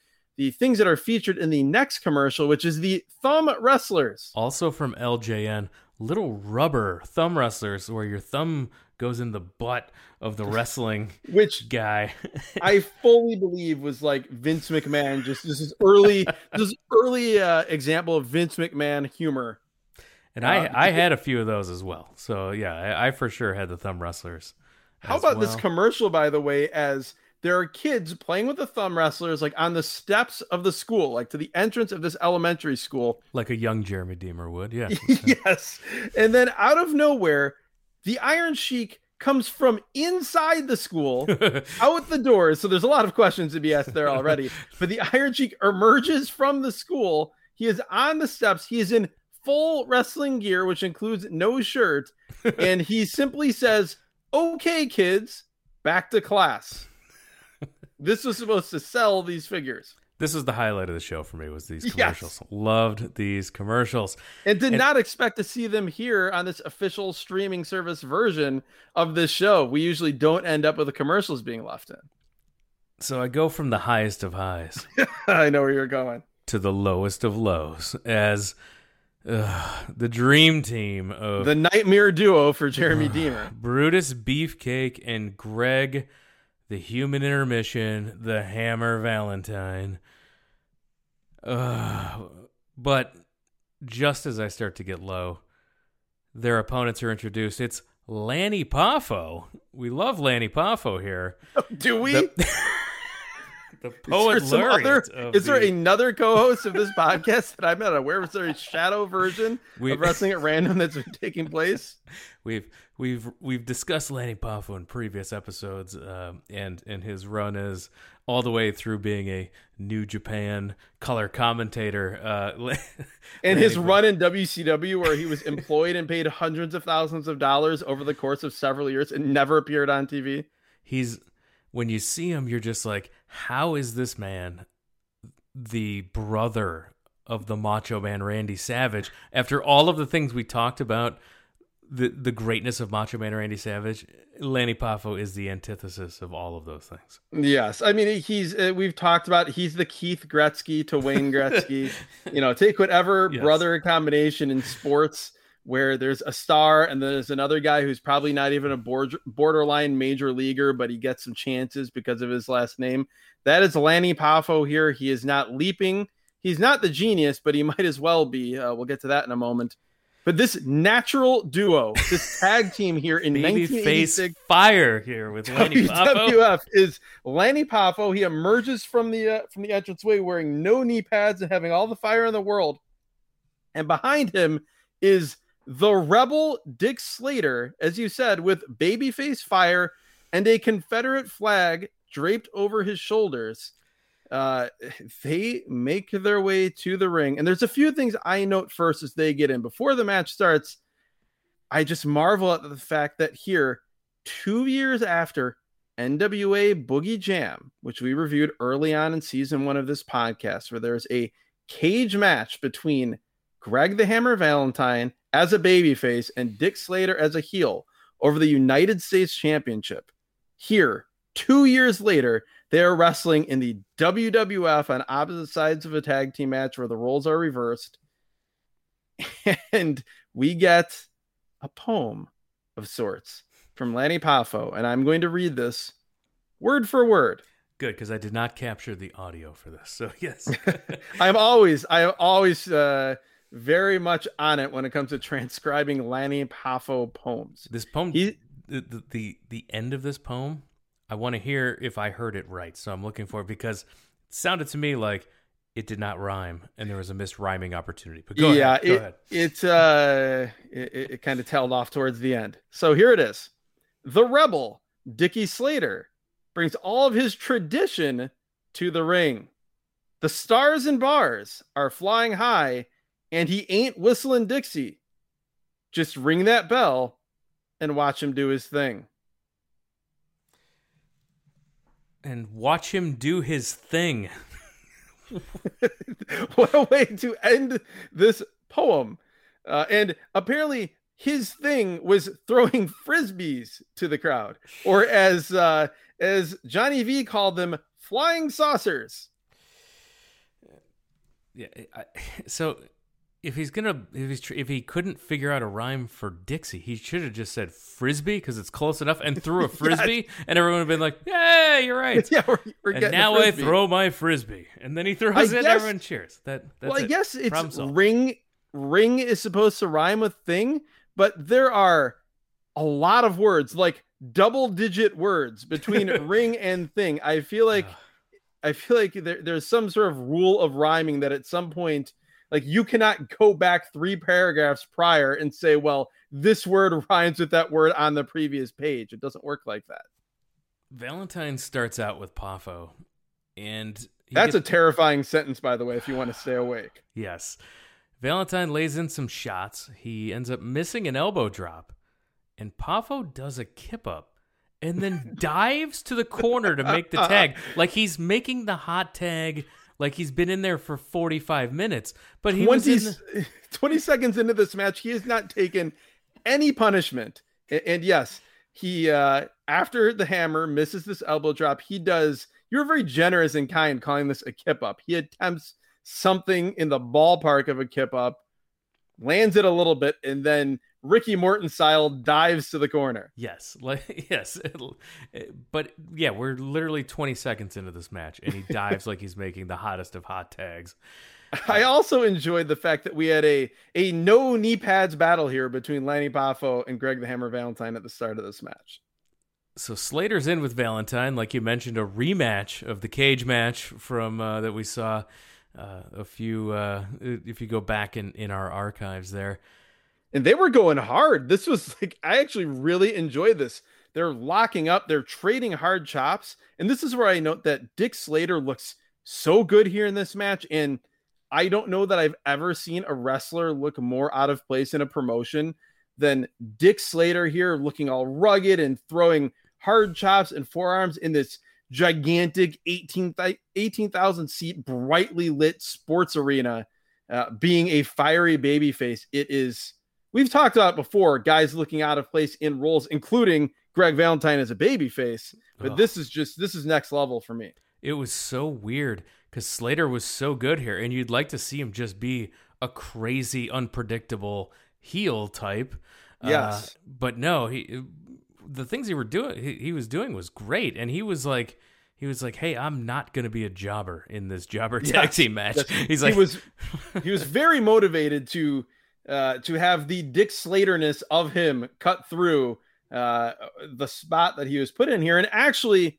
things that are featured in the next commercial, which is the thumb wrestlers. Also from LJN, little rubber thumb wrestlers where your thumb goes in the butt of the wrestling which guy. I fully believe was like Vince McMahon. Just this early example of Vince McMahon humor. And I had a few of those as well. So yeah, I for sure had the thumb wrestlers. How about this commercial, by the way, as there are kids playing with the thumb wrestlers, like on the steps of the school, like to the entrance of this elementary school. Like a young Jeremy Deemer would. Yeah. Yes. And then out of nowhere, the Iron Sheik comes from inside the school out the doors. So there's a lot of questions to be asked there already, but the Iron Sheik emerges from the school. He is on the steps. He is in full wrestling gear, which includes no shirt. And he simply says, "Okay, kids, back to class." This was supposed to sell these figures. This was the highlight of the show for me, was these commercials. Yes. Loved these commercials. And did not expect to see them here on this official streaming service version of this show. We usually don't end up with the commercials being left in. So I go from the highest of highs. I know where you're going. To the lowest of lows as the dream team of... The nightmare duo for Jeremy Deemer. Brutus Beefcake and Greg... The Human Intermission, the Hammer Valentine. But just as I start to get low, their opponents are introduced. It's Lanny Poffo. We love Lanny Poffo here. Do we? The poet laureate. Is there another co-host of this podcast that I'm not aware of? Is there a shadow version of Wrestling at Random that's been taking place? We've discussed Lanny Poffo in previous episodes, and his run is all the way through being a New Japan color commentator, and his run in WCW where he was employed and paid hundreds of thousands of dollars over the course of several years and never appeared on TV. When you see him, you're just like, how is this man the brother of the Macho Man Randy Savage? After all of the things we talked about, the greatness of Macho Man Randy Savage, Lanny Poffo is the antithesis of all of those things. Yes. I mean, we've talked about, he's the Keith Gretzky to Wayne Gretzky. Take whatever brother combination in sports where there's a star and then there's another guy who's probably not even a borderline major leaguer, but he gets some chances because of his last name. That is Lanny Poffo here. He is not leaping. He's not the genius, but he might as well be. We'll get to that in a moment. But this natural duo, this tag team here in 1986, fire here with Lanny Poffo. WWF is Lanny Poffo. He emerges from the entranceway wearing no knee pads and having all the fire in the world. And behind him is the rebel Dick Slater, as you said, with babyface fire and a Confederate flag draped over his shoulders. They make their way to the ring. And there's a few things I note first as they get in. Before the match starts, I just marvel at the fact that here, 2 years after NWA Boogie Jam, which we reviewed early on in season one of this podcast, where there's a cage match between Greg the Hammer Valentine as a babyface and Dick Slater as a heel over the United States Championship. Here, 2 years later, they are wrestling in the WWF on opposite sides of a tag team match where the roles are reversed. And we get a poem of sorts from Lanny Poffo. And I'm going to read this word for word. Good, because I did not capture the audio for this. So yes, I'm always very much on it when it comes to transcribing Lanny Poffo poems. This poem, the end of this poem, I want to hear if I heard it right. So I'm looking for it because it sounded to me like it did not rhyme and there was a misrhyming opportunity. But go ahead. It kind of tailed off towards the end. So here it is. The rebel, Dickie Slater, brings all of his tradition to the ring. The stars and bars are flying high, and he ain't whistling Dixie. Just ring that bell and watch him do his thing. And watch him do his thing. What a way to end this poem. And apparently his thing was throwing frisbees to the crowd. Or as Johnny V called them, flying saucers. Yeah. So... If he couldn't figure out a rhyme for Dixie, he should have just said frisbee because it's close enough, and threw a frisbee, and everyone would have been like, "Yeah, you're right." Yeah, we're and now I throw my frisbee, and then he throws it, and everyone cheers. That's it. I guess it's ring. Ring is supposed to rhyme with thing, but there are a lot of words, like double-digit words between ring and thing. I feel like there's some sort of rule of rhyming that at some point, like, you cannot go back three paragraphs prior and say, well, this word rhymes with that word on the previous page. It doesn't work like that. Valentine starts out with Poffo, and that's a terrifying sentence, by the way, if you want to stay awake. Yes. Valentine lays in some shots. He ends up missing an elbow drop, and Poffo does a kip up and then dives to the corner to make the tag. Like he's making the hot tag, like he's been in there for 45 minutes. But he was 20 seconds into this match, he has not taken any punishment. And yes, he after the hammer misses this elbow drop, he does... You're very generous and kind calling this a kip-up. He attempts something in the ballpark of a kip-up, lands it a little bit, and then Ricky Morton-style dives to the corner. Yes. Yes. But, yeah, we're literally 20 seconds into this match, and he dives like he's making the hottest of hot tags. I also enjoyed the fact that we had a no-knee pads battle here between Lanny Poffo and Greg the Hammer Valentine at the start of this match. So Slater's in with Valentine, like you mentioned, a rematch of the cage match from that we saw a few. If you go back in our archives there, and they were going hard. This was like, I actually really enjoyed this. They're locking up, they're trading hard chops, and this is where I note that Dick Slater looks so good here in this match. And I don't know that I've ever seen a wrestler look more out of place in a promotion than Dick Slater here, looking all rugged and throwing hard chops and forearms in this gigantic 18,000 seat brightly lit sports arena, being a fiery baby face. It is, we've talked about it before, guys looking out of place in roles, including Greg Valentine as a baby face. But this is next level for me. It was so weird because Slater was so good here, and you'd like to see him just be a crazy, unpredictable heel type. Yes. But no, the things he was doing was great. And he was like, hey, I'm not going to be a jobber in this jobber tag team match. He was very motivated to have the Dick Slaterness of him cut through the spot that he was put in here. And actually,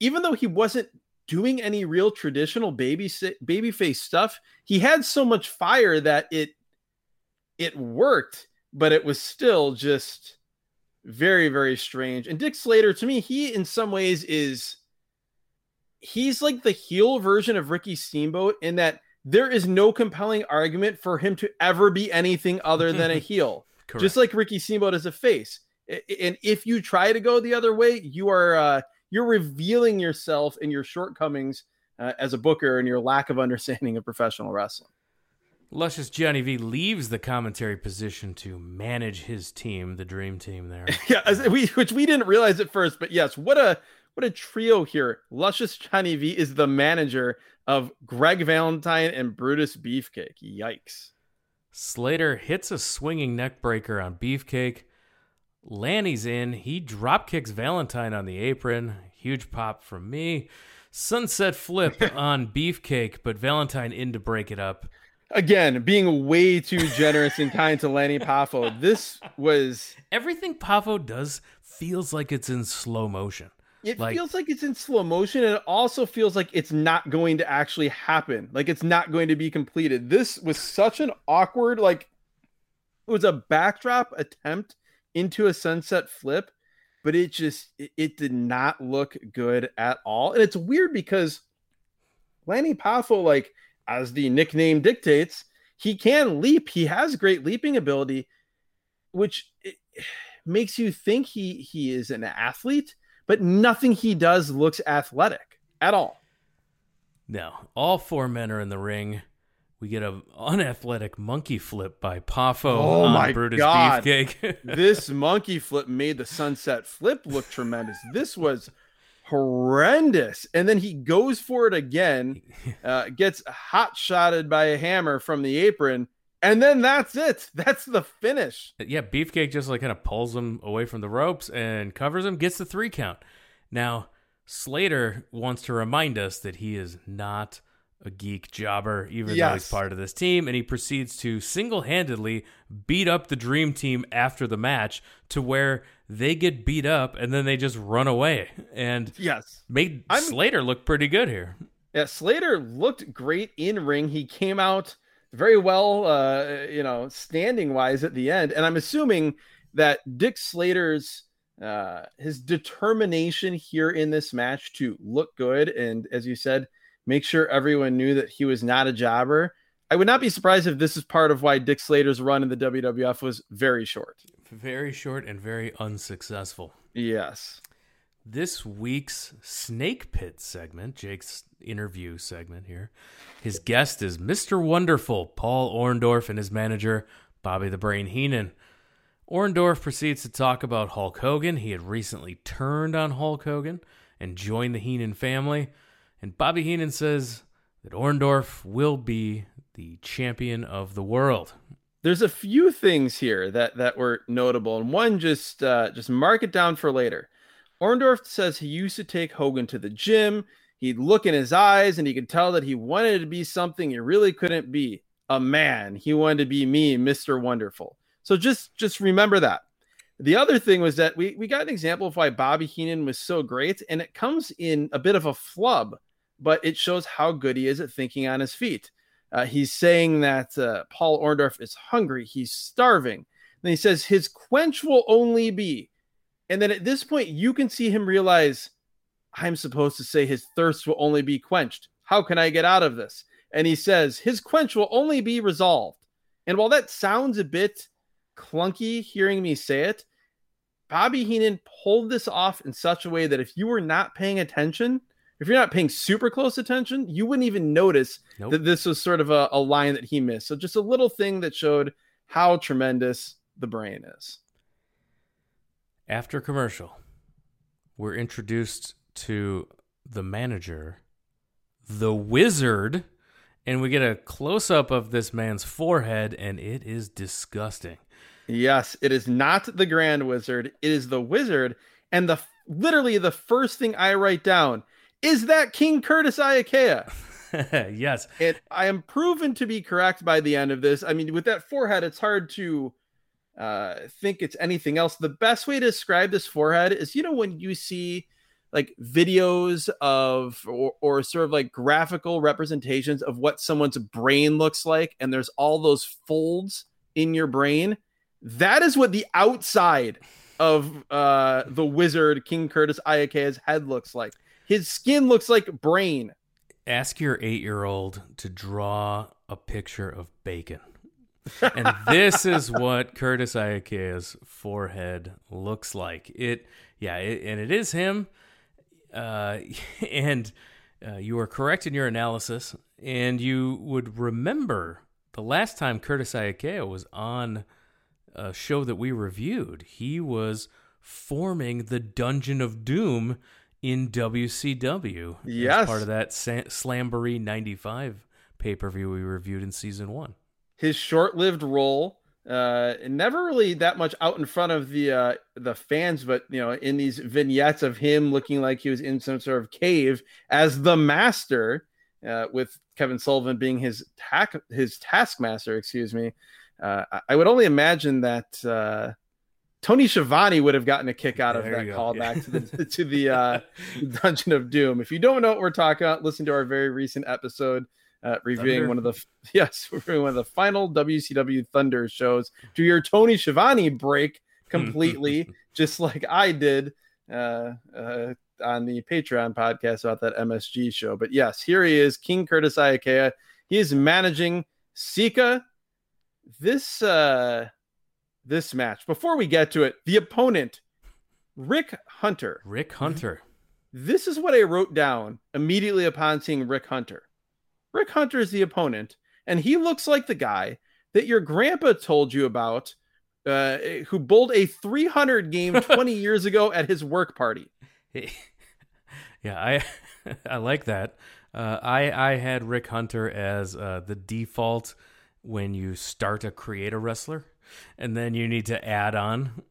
even though he wasn't doing any real traditional babyface stuff, he had so much fire that it worked, but it was still just very, very strange. And Dick Slater, to me, he in some ways he's like the heel version of Ricky Steamboat, in that there is no compelling argument for him to ever be anything other than a heel. Correct. Just like Ricky Steamboat is a face. And if you try to go the other way, you are, you're revealing yourself and your shortcomings as a booker and your lack of understanding of professional wrestling. Luscious Johnny V leaves the commentary position to manage his team, the dream team there. Yeah, which we didn't realize at first, but yes, what a trio here. Luscious Johnny V is the manager of Greg Valentine and Brutus Beefcake. Yikes. Slater hits a swinging neck breaker on Beefcake. Lanny's in. He drop kicks Valentine on the apron. Huge pop from me. Sunset flip on Beefcake, but Valentine in to break it up. Again, being way too generous and kind to Lanny Poffo. This was... Everything Poffo does feels like it's in slow motion. And it also feels like it's not going to actually happen. Like, it's not going to be completed. This was such an awkward, like... It was a backdrop attempt into a sunset flip, but it just... It did not look good at all. And it's weird because Lanny Poffo, like... As the nickname dictates, he can leap. He has great leaping ability, which makes you think he is an athlete, but nothing he does looks athletic at all. Now, all four men are in the ring. We get an unathletic monkey flip by Poffo on Brutus Beefcake. This monkey flip made the sunset flip look tremendous. This was horrendous. And then he goes for it again, gets hot shotted by a hammer from the apron, and then that's it. That's the finish. Yeah, Beefcake just like kind of pulls him away from the ropes and covers him, gets the 3 count. Now, Slater wants to remind us that he is not a geek jobber, even though he's part of this team, and he proceeds to single-handedly beat up the dream team after the match to where they get beat up and then they just run away. And made Slater look pretty good here. Yeah, Slater looked great in ring. He came out very well, standing wise at the end. And I'm assuming that Dick Slater's his determination here in this match to look good, and as you said, make sure everyone knew that he was not a jobber. I would not be surprised if this is part of why Dick Slater's run in the WWF was very short. Very short and very unsuccessful. Yes. This week's Snake Pit segment, Jake's interview segment here, his guest is Mr. Wonderful, Paul Orndorff, and his manager, Bobby the Brain Heenan. Orndorff proceeds to talk about Hulk Hogan. He had recently turned on Hulk Hogan and joined the Heenan family. And Bobby Heenan says that Orndorff will be the champion of the world. There's a few things here that were notable. And one, just mark it down for later. Orndorff says he used to take Hogan to the gym. He'd look in his eyes and he could tell that he wanted to be something he really couldn't be. A man. He wanted to be me, Mr. Wonderful. So just remember that. The other thing was that we got an example of why Bobby Heenan was so great. And it comes in a bit of a flub, but it shows how good he is at thinking on his feet. He's saying that Paul Orndorff is hungry. He's starving. Then he says his quench will only be. And then at this point, you can see him realize, I'm supposed to say his thirst will only be quenched. How can I get out of this? And he says his quench will only be resolved. And while that sounds a bit clunky hearing me say it, Bobby Heenan pulled this off in such a way that if you were not paying attention, if you're not paying super close attention, you wouldn't even notice that this was sort of a line that he missed. So just a little thing that showed how tremendous the brain is. After commercial, we're introduced to the manager, the Wizard, and we get a close-up of this man's forehead, and it is disgusting. Yes, it is not the Grand Wizard. It is the Wizard. And literally the first thing I write down is that King Curtis Iakea. Yes. And I am proven to be correct by the end of this. I mean, with that forehead, it's hard to think it's anything else. The best way to describe this forehead is, when you see like videos of or sort of like graphical representations of what someone's brain looks like, and there's all those folds in your brain. That is what the outside of the Wizard, King Curtis Ayakea's head looks like. His skin looks like brain. Ask your 8-year-old to draw a picture of bacon. And this is what Curtis Ayakea's forehead looks like. And it is him. And you are correct in your analysis. And you would remember the last time Curtis Iakea was on a show that we reviewed, he was forming the Dungeon of Doom in WCW. Yes. As part of that Slamboree 95 pay-per-view we reviewed in season 1. His short-lived role, never really that much out in front of the fans, but in these vignettes of him looking like he was in some sort of cave as the master, with Kevin Sullivan being his taskmaster, excuse me. I would only imagine that Tony Schiavone would have gotten a kick out of that callback to the Dungeon of Doom. If you don't know what we're talking about, listen to our very recent episode reviewing one of the final WCW Thunder shows. Do your Tony Schiavone break completely, just like I did on the Patreon podcast about that MSG show. But yes, here he is, King Curtis Iakea. He is managing Sika. This match, before we get to it, the opponent, Rick Hunter. This is what I wrote down immediately upon seeing Rick Hunter. Rick Hunter is the opponent, and he looks like the guy that your grandpa told you about, who bowled a 300 game 20 years ago at his work party. Yeah, I like that. I had Rick Hunter as the default when you start to create a wrestler, and then you need to add on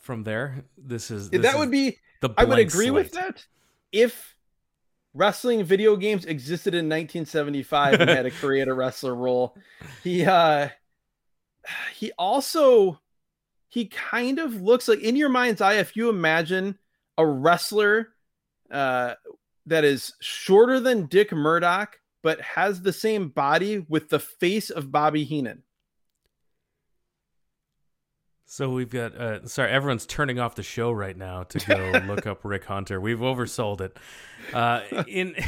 from there. I would agree with that if wrestling video games existed in 1975 and had a create a wrestler role. He also he kind of looks like, in your mind's eye, if you imagine a wrestler that is shorter than Dick Murdoch, but has the same body with the face of Bobby Heenan. So we've got, sorry, everyone's turning off the show right now to go look up Rick Hunter. We've oversold it.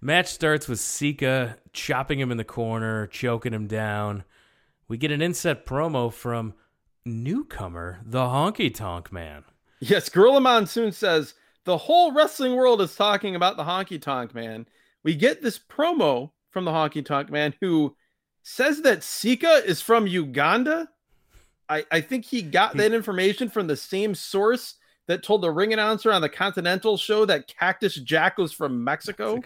Match starts with Sika chopping him in the corner, choking him down. We get an inset promo from newcomer, the Honky Tonk Man. Yes, Gorilla Monsoon says, the whole wrestling world is talking about the Honky Tonk Man. We get this promo from the Honky Tonk Man, who says that Sika is from Uganda. I think he got that information from the same source that told the ring announcer on the Continental show that Cactus Jack was from Mexico.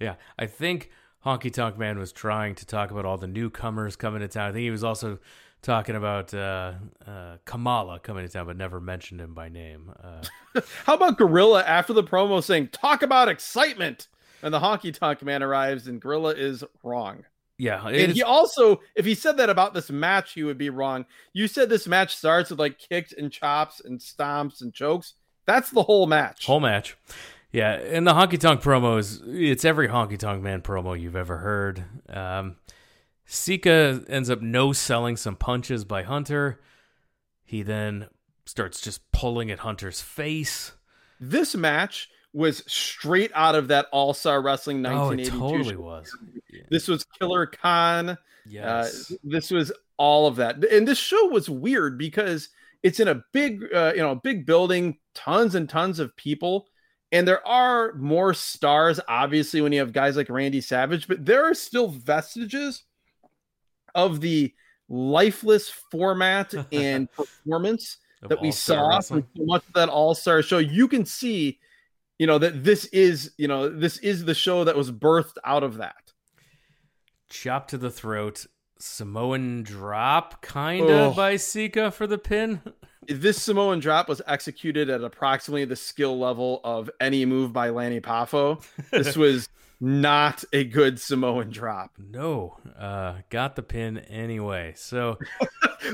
Yeah, I think Honky Tonk Man was trying to talk about all the newcomers coming to town. I think he was also talking about Kamala coming to town, but never mentioned him by name. How about Gorilla after the promo saying, talk about excitement? And the Honky Tonk Man arrives and Gorilla is wrong. Yeah. And he also, if he said that about this match, he would be wrong. You said this match starts with like kicks and chops and stomps and chokes. That's the whole match. Yeah. And the Honky Tonk promos, it's every Honky Tonk Man promo you've ever heard. Sika ends up no-selling some punches by Hunter. He then starts just pulling at Hunter's face. This match was straight out of that All-Star Wrestling 1982. Oh, it totally was. Yeah. This was Killer Khan. Yes. This was all of that. And this show was weird because it's in a big, big building, tons and tons of people. And there are more stars, obviously, when you have guys like Randy Savage, but there are still vestiges of the lifeless format and performance that we saw from so much of that All-Star show. You can see, that this is the show that was birthed out of that. Chop to the throat, Samoan drop, by Sika for the pin. This Samoan drop was executed at approximately the skill level of any move by Lanny Poffo. This was not a good Samoan drop. No, got the pin anyway. So,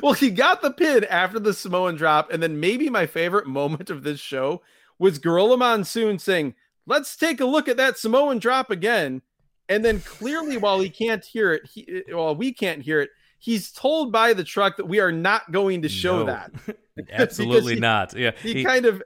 well, he got the pin after the Samoan drop. And then maybe my favorite moment of this show was Gorilla Monsoon saying, let's take a look at that Samoan drop again. And then clearly while he can't hear it, we can't hear it, he's told by the truck that we are not going to show that. Absolutely not. Yeah, he kind of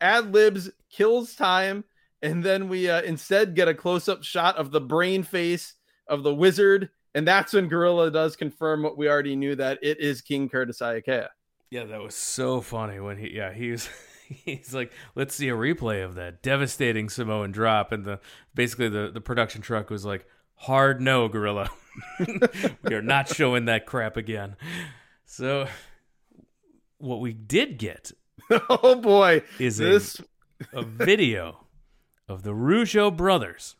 ad-libs, kills time, and then we instead get a close-up shot of the brain face of the wizard, and that's when Gorilla does confirm what we already knew, that it is King Curtis Iakea. Yeah, that was so funny when he's like, let's see a replay of that devastating Samoan drop, and the production truck was like, hard no, Gorilla. We are not showing that crap again. So what we did get, oh boy, is a video of the Rougeau brothers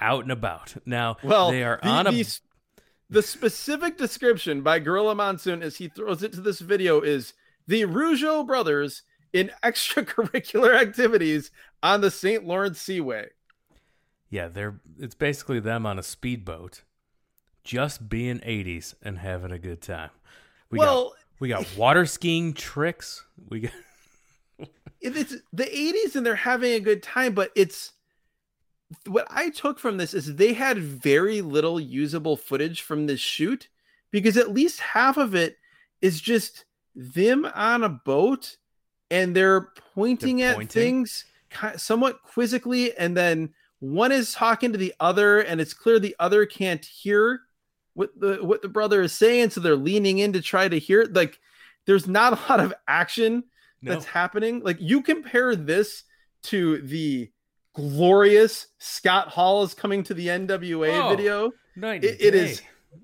out and about. Now, they are on a... The specific description by Gorilla Monsoon as he throws it to this video is the Rougeau brothers in extracurricular activities on the St. Lawrence Seaway. Yeah, it's basically them on a speedboat, just being 80s and having a good time. We got water skiing tricks. It's the 80s and they're having a good time, but it's what I took from this is they had very little usable footage from this shoot, because at least half of it is just them on a boat and they're pointing at things somewhat quizzically, and then one is talking to the other, and it's clear the other can't hear what the brother is saying, so they're leaning in to try to hear it. Like, there's not a lot of action that's happening. Like, you compare this to the glorious Scott Hall is coming to the NWA video.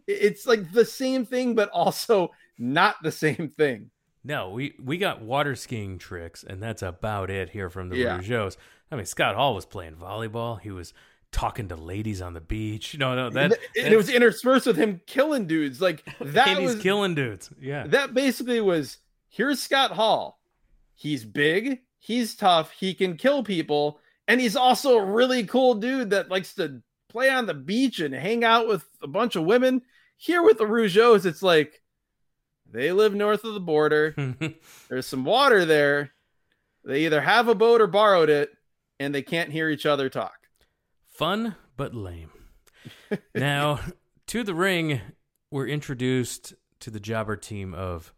It's like the same thing, but also not the same thing. No, we got water skiing tricks, and that's about it here from the Rougeaus. I mean, Scott Hall was playing volleyball. He was talking to ladies on the beach. And it was interspersed with him killing dudes. Like that was killing dudes. Yeah, that basically was. Here's Scott Hall. He's big. He's tough. He can kill people, and he's also a really cool dude that likes to play on the beach and hang out with a bunch of women. Here with the Rougeaus, it's like They live north of the border. There's some water there. They either have a boat or borrowed it, and they can't hear each other talk. Fun, but lame. Now, to the ring, we're introduced to the jobber team of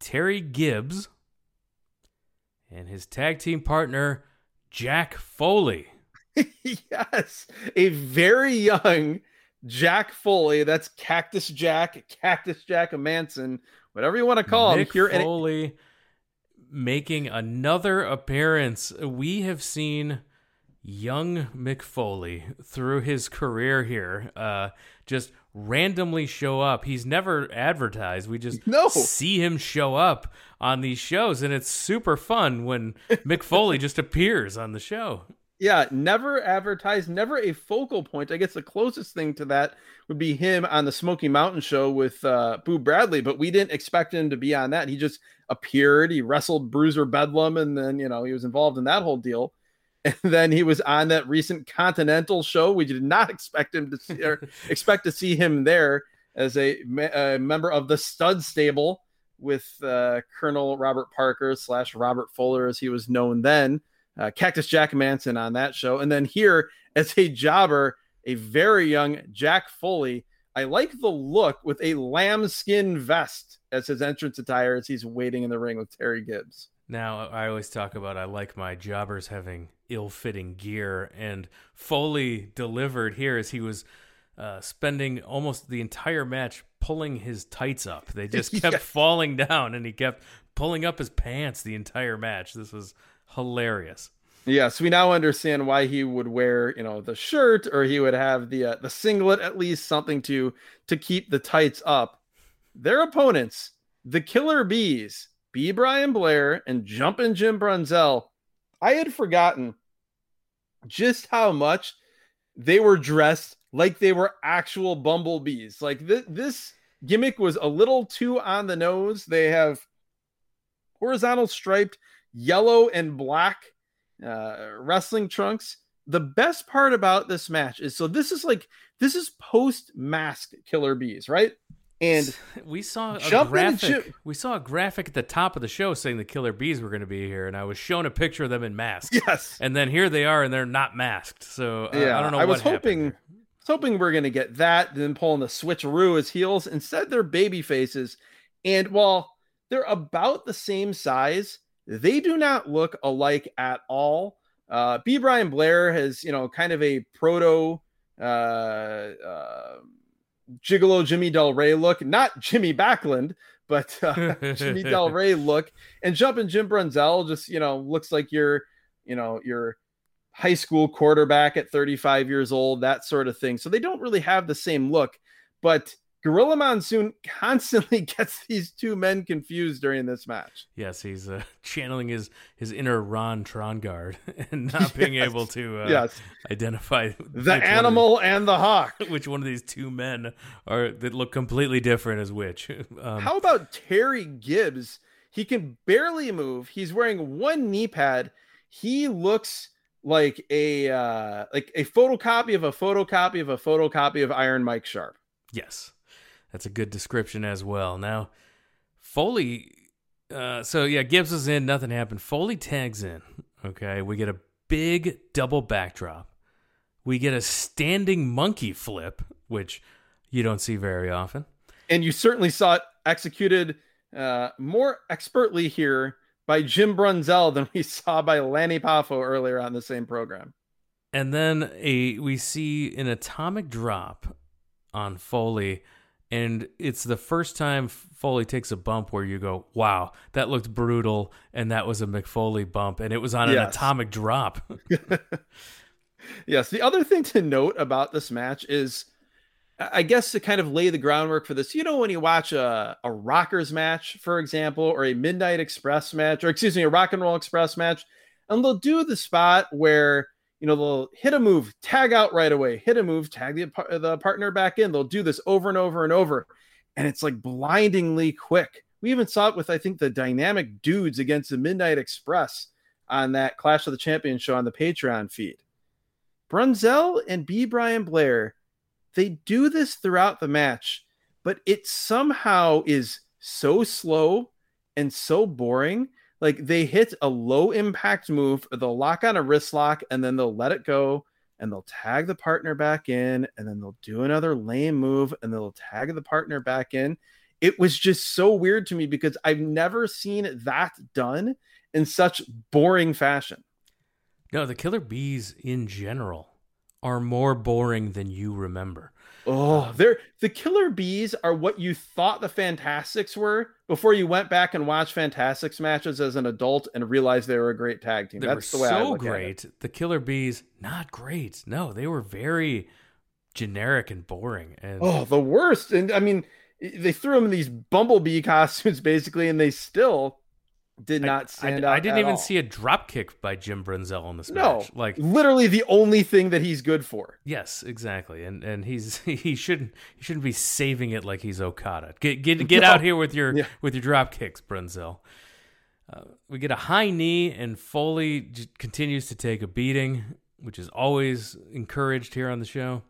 Terry Gibbs and his tag team partner, Jack Foley. Yes, a very young Jack Foley. That's Cactus Jack Manson, whatever you want to call him. Nick Foley making another appearance. We have seen young Mick Foley through his career here just randomly show up. He's never advertised. We just see him show up on these shows, and it's super fun when Mick Foley just appears on the show. Yeah, never advertised, never a focal point. I guess the closest thing to that would be him on the Smoky Mountain show with Boo Bradley, but we didn't expect him to be on that. He just appeared. He wrestled Bruiser Bedlam, and then, you know, he was involved in that whole deal. And then he was on that recent Continental show. We did not expect him to see, or expect to see him there as a member of the Stud Stable with Colonel Robert Parker / Robert Fuller, as he was known then. Cactus Jack Manson on that show. And then here as a jobber, a very young Jack Foley. I like the look with a lambskin vest as his entrance attire as he's waiting in the ring with Terry Gibbs. Now, I always talk about I like my jobbers having ill-fitting gear, and Foley delivered here as he was spending almost the entire match pulling his tights up. They just kept falling down, and he kept pulling up his pants the entire match. This was hilarious. Yes, we now understand why he would wear, you know, the shirt, or he would have the singlet, at least something to keep the tights up. Their opponents, the Killer Bees, B. Brian Blair and Jumpin' Jim Brunzell. I had forgotten just how much they were dressed like they were actual bumblebees. Like this gimmick was a little too on the nose. They have horizontal striped yellow and black wrestling trunks. The best part about this match is, so this is post-mask Killer Bees, right? And we saw a graphic. We saw a graphic at the top of the show saying the Killer Bees were going to be here, and I was shown a picture of them in masks. Yes, and then here they are, and they're not masked. So I don't know. I was hoping we're going to get that, then pulling the switcheroo as heels. Instead, they're baby faces, and while they're about the same size, they do not look alike at all. B. Brian Blair has, you know, kind of a proto Gigolo Jimmy Del Rey look, not Jimmy Backlund, but Jimmy Del Rey look, and Jumpin' Jim Brunzell just, you know, looks like your high school quarterback at 35 years old, that sort of thing. So they don't really have the same look, but Gorilla Monsoon constantly gets these two men confused during this match. Yes, he's channeling his inner Ron Trongard and not being able to identify the animal and the hawk. Which one of these two men are that look completely different is which? How about Terry Gibbs? He can barely move. He's wearing one knee pad. He looks like a photocopy of a photocopy of a photocopy of Iron Mike Sharp. Yes. That's a good description as well. Now, Foley, Gibbs is in, nothing happened. Foley tags in, okay? We get a big double backdrop. We get a standing monkey flip, which you don't see very often. And you certainly saw it executed more expertly here by Jim Brunzell than we saw by Lanny Poffo earlier on the same program. And then we see an atomic drop on Foley, and it's the first time Foley takes a bump where you go, wow, that looked brutal, and that was a McFoley bump, and it was on an atomic drop. Yes, the other thing to note about this match is, I guess to kind of lay the groundwork for this, you know, when you watch a Rockers match, for example, or a Midnight Express match, or excuse me, a Rock and Roll Express match, and they'll do the spot where, you know, they'll hit a move, tag out right away, hit a move, tag the partner back in. They'll do this over and over and over. And it's like blindingly quick. We even saw it with, I think, the Dynamic Dudes against the Midnight Express on that Clash of the Champions show on the Patreon feed. Brunzell and B. Brian Blair, they do this throughout the match, but it somehow is so slow and so boring. Like, they hit a low impact move, they'll lock on a wrist lock, and then they'll let it go, and they'll tag the partner back in, and then they'll do another lame move, and they'll tag the partner back in. It was just so weird to me because I've never seen that done in such boring fashion. No, the Killer Bees in general are more boring than you remember. Oh, the Killer Bees are what you thought the Fantastics were before you went back and watched Fantastics matches as an adult and realized they were a great tag team. That's the way I look at it. They were so great. The Killer Bees, not great. No, they were very generic and boring. And the worst. And I mean, they threw them in these bumblebee costumes basically, and they still did not stand out. I didn't even see a drop kick by Jim Brunzell in this match. Like, literally the only thing that he's good for. Yes, exactly. And he shouldn't be saving it like he's Okada. Get out here with your drop kicks, Brunzell. We get a high knee, and Foley continues to take a beating, which is always encouraged here on the show.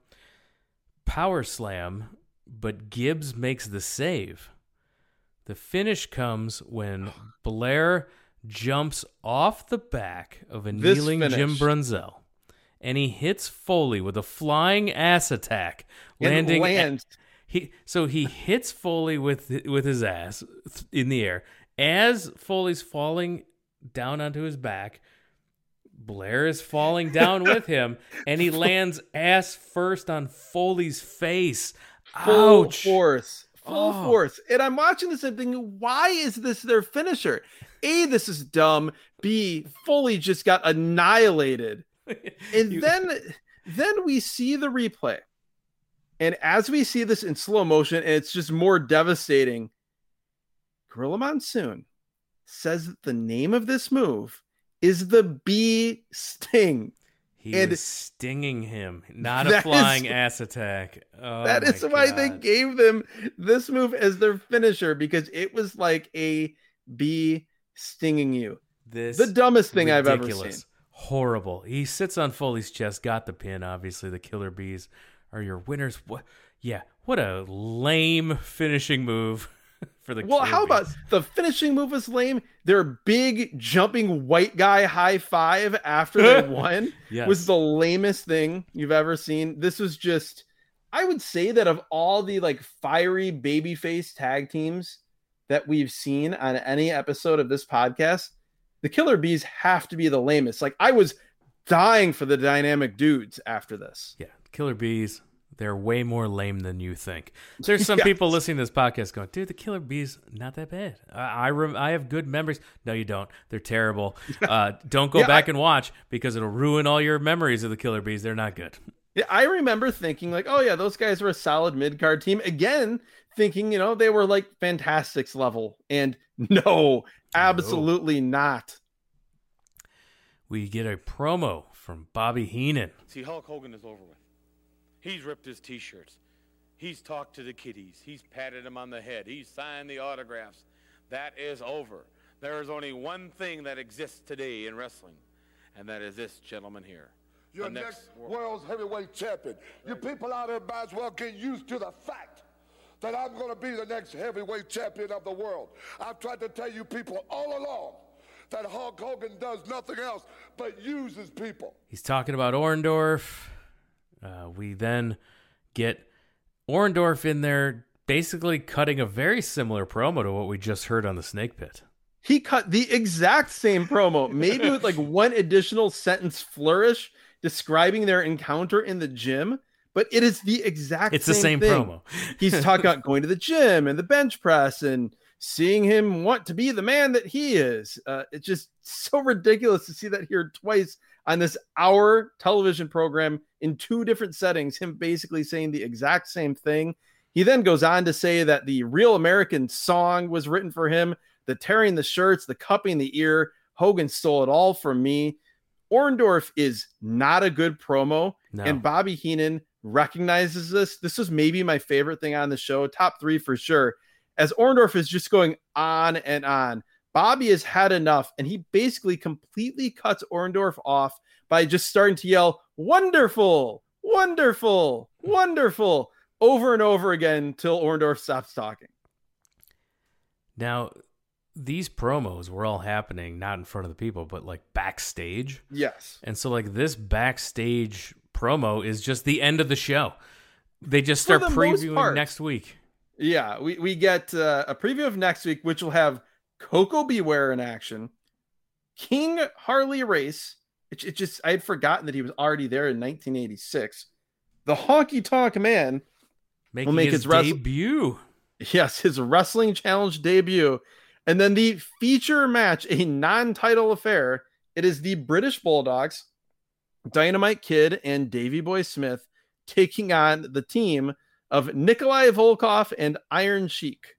Power slam, but Gibbs makes the save. The finish comes when Blair jumps off the back of a kneeling Jim Brunzell, and he hits Foley with a flying ass attack, he hits Foley with his ass in the air. As Foley's falling down onto his back, Blair is falling down with him, and he lands ass first on Foley's face. Full force. Full force. And I'm watching this and thinking, why is this their finisher? A, this is dumb. B, Foley just got annihilated. And then we see the replay. And as we see this in slow motion, and it's just more devastating, Gorilla Monsoon says that the name of this move is the bee sting. He is stinging him, not a flying ass attack. Oh, that is why they gave them this move as their finisher, because it was like a bee stinging you. The dumbest thing I've ever seen. Horrible. He sits on Foley's chest, got the pin. Obviously, the Killer Bees are your winners. What a lame finishing move. How about the finishing move was lame? Their big jumping white guy high five after they won was the lamest thing you've ever seen. This was just, I would say that of all the like fiery babyface tag teams that we've seen on any episode of this podcast, the Killer Bees have to be the lamest. Like, I was dying for the Dynamic Dudes after this. Yeah, Killer Bees. They're way more lame than you think. There's some people listening to this podcast going, dude, the Killer Bees, not that bad. I have good memories. No, you don't. They're terrible. Don't go back and watch, because it'll ruin all your memories of the Killer Bees. They're not good. Yeah, I remember thinking like, oh yeah, those guys were a solid mid-card team. Again, thinking, they were like Fantastics level. And no, absolutely not. We get a promo from Bobby Heenan. See, Hulk Hogan is over with. He's ripped his T-shirts. He's talked to the kiddies. He's patted them on the head. He's signed the autographs. That is over. There is only one thing that exists today in wrestling, and that is this gentleman here. Your next world's heavyweight champion. Right. You people out there might as well get used to the fact that I'm going to be the next heavyweight champion of the world. I've tried to tell you people all along that Hulk Hogan does nothing else but uses people. He's talking about Orndorff. We then get Orndorff in there basically cutting a very similar promo to what we just heard on the Snake Pit. He cut the exact same promo, maybe with like one additional sentence flourish describing their encounter in the gym, but it is the exact same promo. He's talking about going to the gym and the bench press and seeing him want to be the man that he is. It's just so ridiculous to see that here twice on this hour television program in two different settings, him basically saying the exact same thing. He then goes on to say that the Real American song was written for him, the tearing the shirts, the cupping the ear. Hogan stole it all from me. Orndorff is not a good promo, and Bobby Heenan recognizes this. This is maybe my favorite thing on the show, top three for sure, as Orndorff is just going on and on. Bobby has had enough, and he basically completely cuts Orndorff off by just starting to yell, wonderful, wonderful, wonderful, over and over again until Orndorff stops talking. Now, these promos were all happening not in front of the people, but like backstage. Yes. And so like this backstage promo is just the end of the show. They just start previewing next week. Yeah, we get a preview of next week, which will have Coco Beware in action, King Harley Race. It just, I had forgotten that he was already there in 1986. The Honky Tonk Man will make his debut. Yes, his wrestling challenge debut. And then the feature match, a non-title affair. It is the British Bulldogs, Dynamite Kid, and Davey Boy Smith taking on the team of Nikolai Volkoff and Iron Sheik.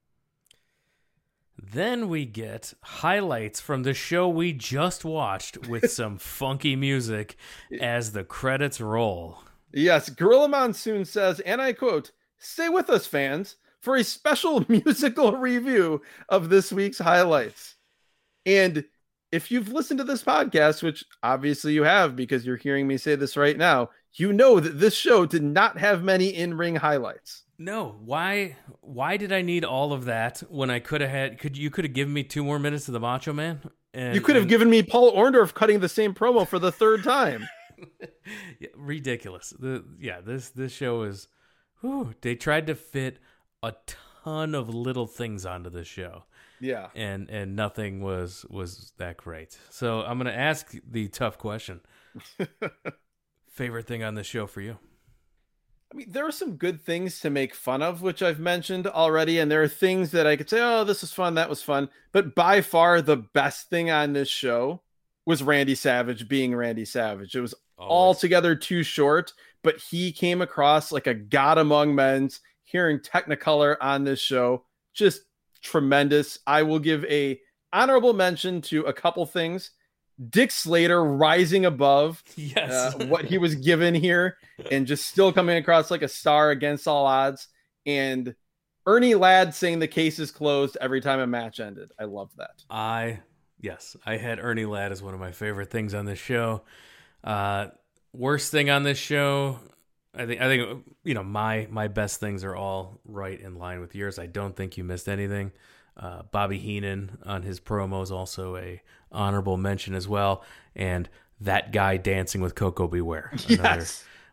Then we get highlights from the show we just watched with some funky music as the credits roll. Yes, Gorilla Monsoon says, and I quote, "Stay with us, fans, for a special musical review of this week's highlights." And if you've listened to this podcast, which obviously you have because you're hearing me say this right now, you know that this show did not have many in-ring highlights. No, why did I need all of that when I could have had, could have given me 2 more minutes of the Macho Man? And you could have given me Paul Orndorff cutting the same promo for the third time. Yeah, ridiculous. This show is, they tried to fit a ton of little things onto this show. Yeah. And nothing was that great. So I'm going to ask the tough question. Favorite thing on this show for you? I mean, there are some good things to make fun of, which I've mentioned already, and there are things that I could say, oh, this was fun, that was fun. But by far, the best thing on this show was Randy Savage being Randy Savage. It was altogether too short, but he came across like a god among men's, hearing Technicolor on this show. Just tremendous. I will give a honorable mention to a couple things. Dick Slater rising above what he was given here and just still coming across like a star against all odds, and Ernie Ladd saying the case is closed every time a match ended. I love that. I had Ernie Ladd as one of my favorite things on this show. Worst thing on this show, I think you know, my best things are all right in line with yours. I don't think you missed anything. Bobby Heenan on his promos, also a honorable mention as well. And that guy dancing with Coco Beware. Another,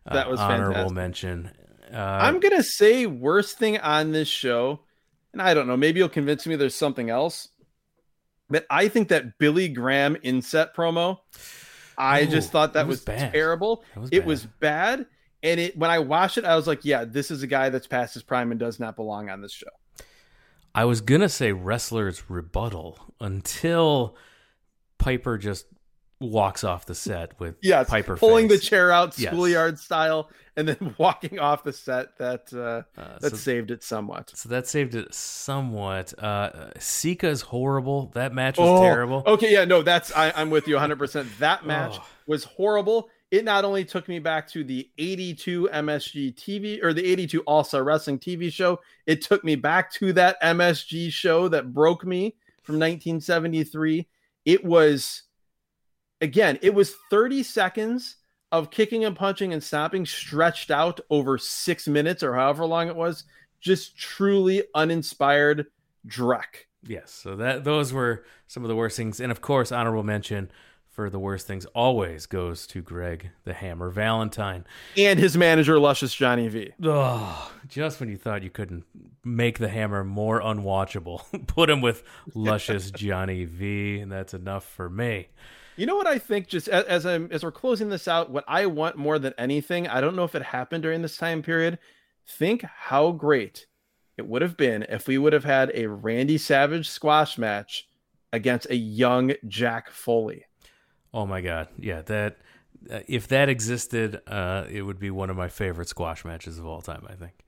that was honorable fantastic. Mention. I'm going to say worst thing on this show, and I don't know, maybe you'll convince me there's something else, but I think that Billy Graham inset promo, I just thought that was terrible. It was bad. And when I watched it, I was like, yeah, this is a guy that's past his prime and does not belong on this show. I was going to say wrestler's rebuttal until Piper just walks off the set with Piper pulling the chair out schoolyard style and then walking off the set. That saved it somewhat. So that saved it somewhat. Sika is horrible. That match was terrible. Okay, yeah, no, I'm with you 100%. That match was horrible. It not only took me back to the 82 MSG TV or the 82 All-Star Wrestling TV show, it took me back to that MSG show that broke me from 1973. It was 30 seconds of kicking and punching and stomping stretched out over 6 minutes or however long it was. Just truly uninspired dreck. Yes. So those were some of the worst things. And of course, honorable mention for the worst things always goes to Greg the Hammer Valentine and his manager Luscious Johnny V. Just when you thought you couldn't make the Hammer more unwatchable, put him with Luscious Johnny V, and that's enough for me. You know what I think? Just as we're closing this out, what I want more than anything, I don't know if it happened during this time period. Think how great it would have been if we would have had a Randy Savage squash match against a young Jack Foley. Oh my God. Yeah. That, if that existed, it would be one of my favorite squash matches of all time, I think.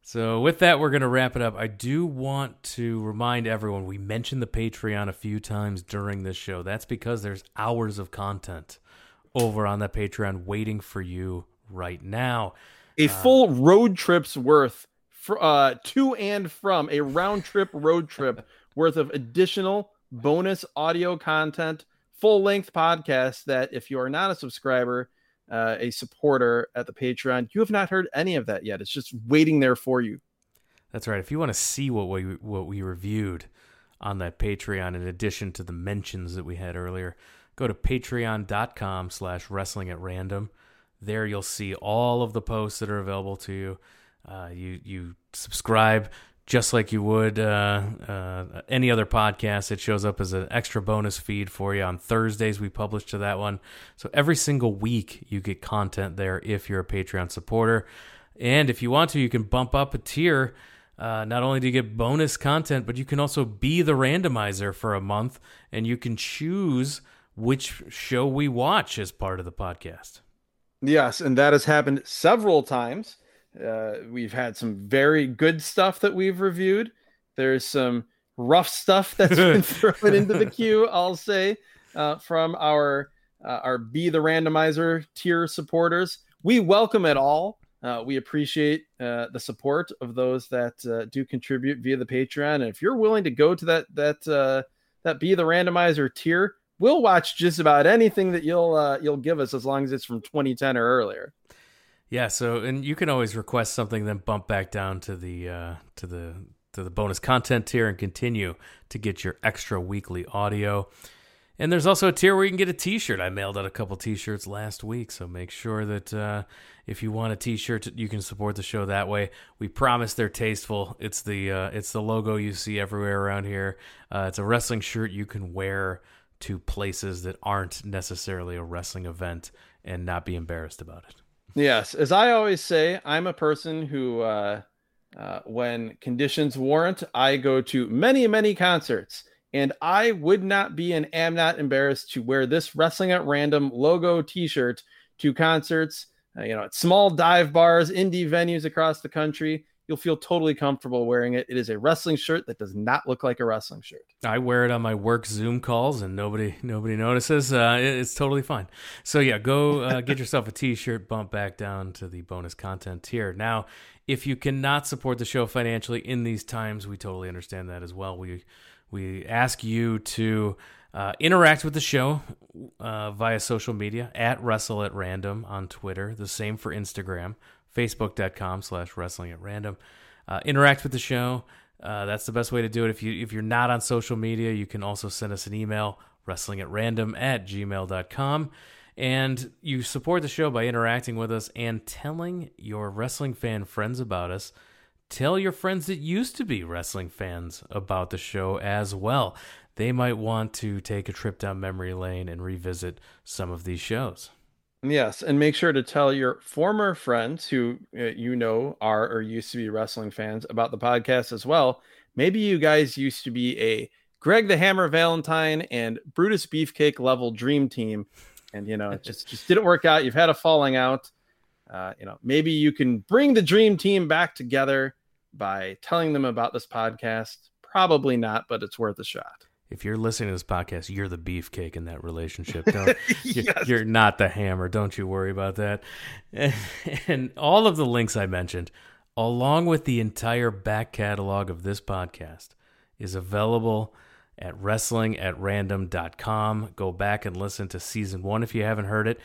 So with that, we're going to wrap it up. I do want to remind everyone, we mentioned the Patreon a few times during this show. That's because there's hours of content over on that Patreon waiting for you right now. A full road trip's worth road trip worth of additional bonus audio content. Full-length podcast that if you are not a subscriber, a supporter at the Patreon, you have not heard any of that yet. It's just waiting there for you. That's right. If you want to see what we reviewed on that Patreon, in addition to the mentions that we had earlier, go to patreon.com/wrestlingatrandom. There you'll see all of the posts that are available to you. You subscribe just like you would any other podcast. It shows up as an extra bonus feed for you. On Thursdays, we publish to that one. So every single week, you get content there if you're a Patreon supporter. And if you want to, you can bump up a tier. Not only do you get bonus content, but you can also be the randomizer for a month, and you can choose which show we watch as part of the podcast. Yes, and that has happened several times. We've had some very good stuff that we've reviewed. There's some rough stuff that's been thrown into the queue, I'll say, from our Be the Randomizer tier supporters. We welcome it all. We appreciate the support of those that do contribute via the Patreon. And if you're willing to go to that Be the Randomizer tier, we'll watch just about anything that you'll give us, as long as it's from 2010 or earlier. Yeah. So, and you can always request something, then bump back down to the bonus content tier and continue to get your extra weekly audio. And there's also a tier where you can get a T-shirt. I mailed out a couple T-shirts last week, so make sure that if you want a T-shirt, you can support the show that way. We promise they're tasteful. It's the logo you see everywhere around here. It's a wrestling shirt you can wear to places that aren't necessarily a wrestling event and not be embarrassed about it. Yes, as I always say, I'm a person who, when conditions warrant, I go to many, many concerts. And I would not be and am not embarrassed to wear this Wrestling at Random logo T-shirt to concerts, at small dive bars, indie venues across the country. You'll feel totally comfortable wearing it. It is a wrestling shirt that does not look like a wrestling shirt. I wear it on my work Zoom calls and nobody notices. It's totally fine. So yeah, go get yourself a T-shirt, bump back down to the bonus content tier. Now, if you cannot support the show financially in these times, we totally understand that as well. We ask you to interact with the show via social media, at Wrestle at Random on Twitter, the same for Instagram, facebook.com/wrestlingatrandom. Interact with the show. That's the best way to do it. If you're not on social media, you can also send us an email, wrestlingatrandom@gmail.com. And you support the show by interacting with us and telling your wrestling fan friends about us. Tell your friends that used to be wrestling fans about the show as well. They might want to take a trip down memory lane and revisit some of these shows. Yes, and make sure to tell your former friends who are or used to be wrestling fans about the podcast as well. Maybe you guys used to be a Greg the Hammer Valentine and Brutus Beefcake level dream team, and it just didn't work out. You've had a falling out. Maybe you can bring the dream team back together by telling them about this podcast. Probably not, but it's worth a shot. If you're listening to this podcast, you're the beefcake in that relationship. You're not the hammer. Don't you worry about that. And all of the links I mentioned, along with the entire back catalog of this podcast, is available at wrestlingatrandom.com. Go back and listen to season 1 if you haven't heard it.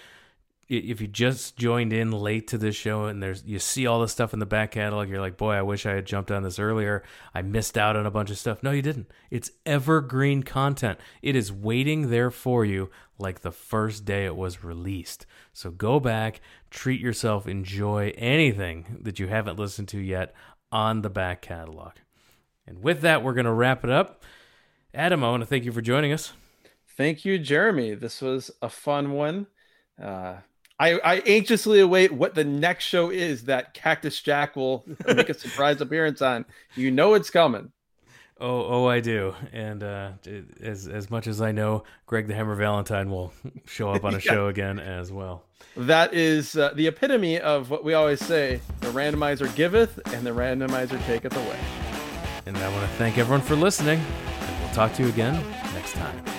If you just joined in late to this show and you see all this stuff in the back catalog, you're like, boy, I wish I had jumped on this earlier. I missed out on a bunch of stuff. No, you didn't. It's evergreen content. It is waiting there for you like the first day it was released. So go back, treat yourself, enjoy anything that you haven't listened to yet on the back catalog. And with that, we're going to wrap it up. Adam, I want to thank you for joining us. Thank you, Jeremy. This was a fun one. I anxiously await what the next show is that Cactus Jack will make a surprise appearance on. It's coming. Oh, I do. And as much as I know, Greg the Hammer Valentine will show up on a show again as well. That is the epitome of what we always say, the randomizer giveth and the randomizer taketh away. And I want to thank everyone for listening, and we'll talk to you again next time.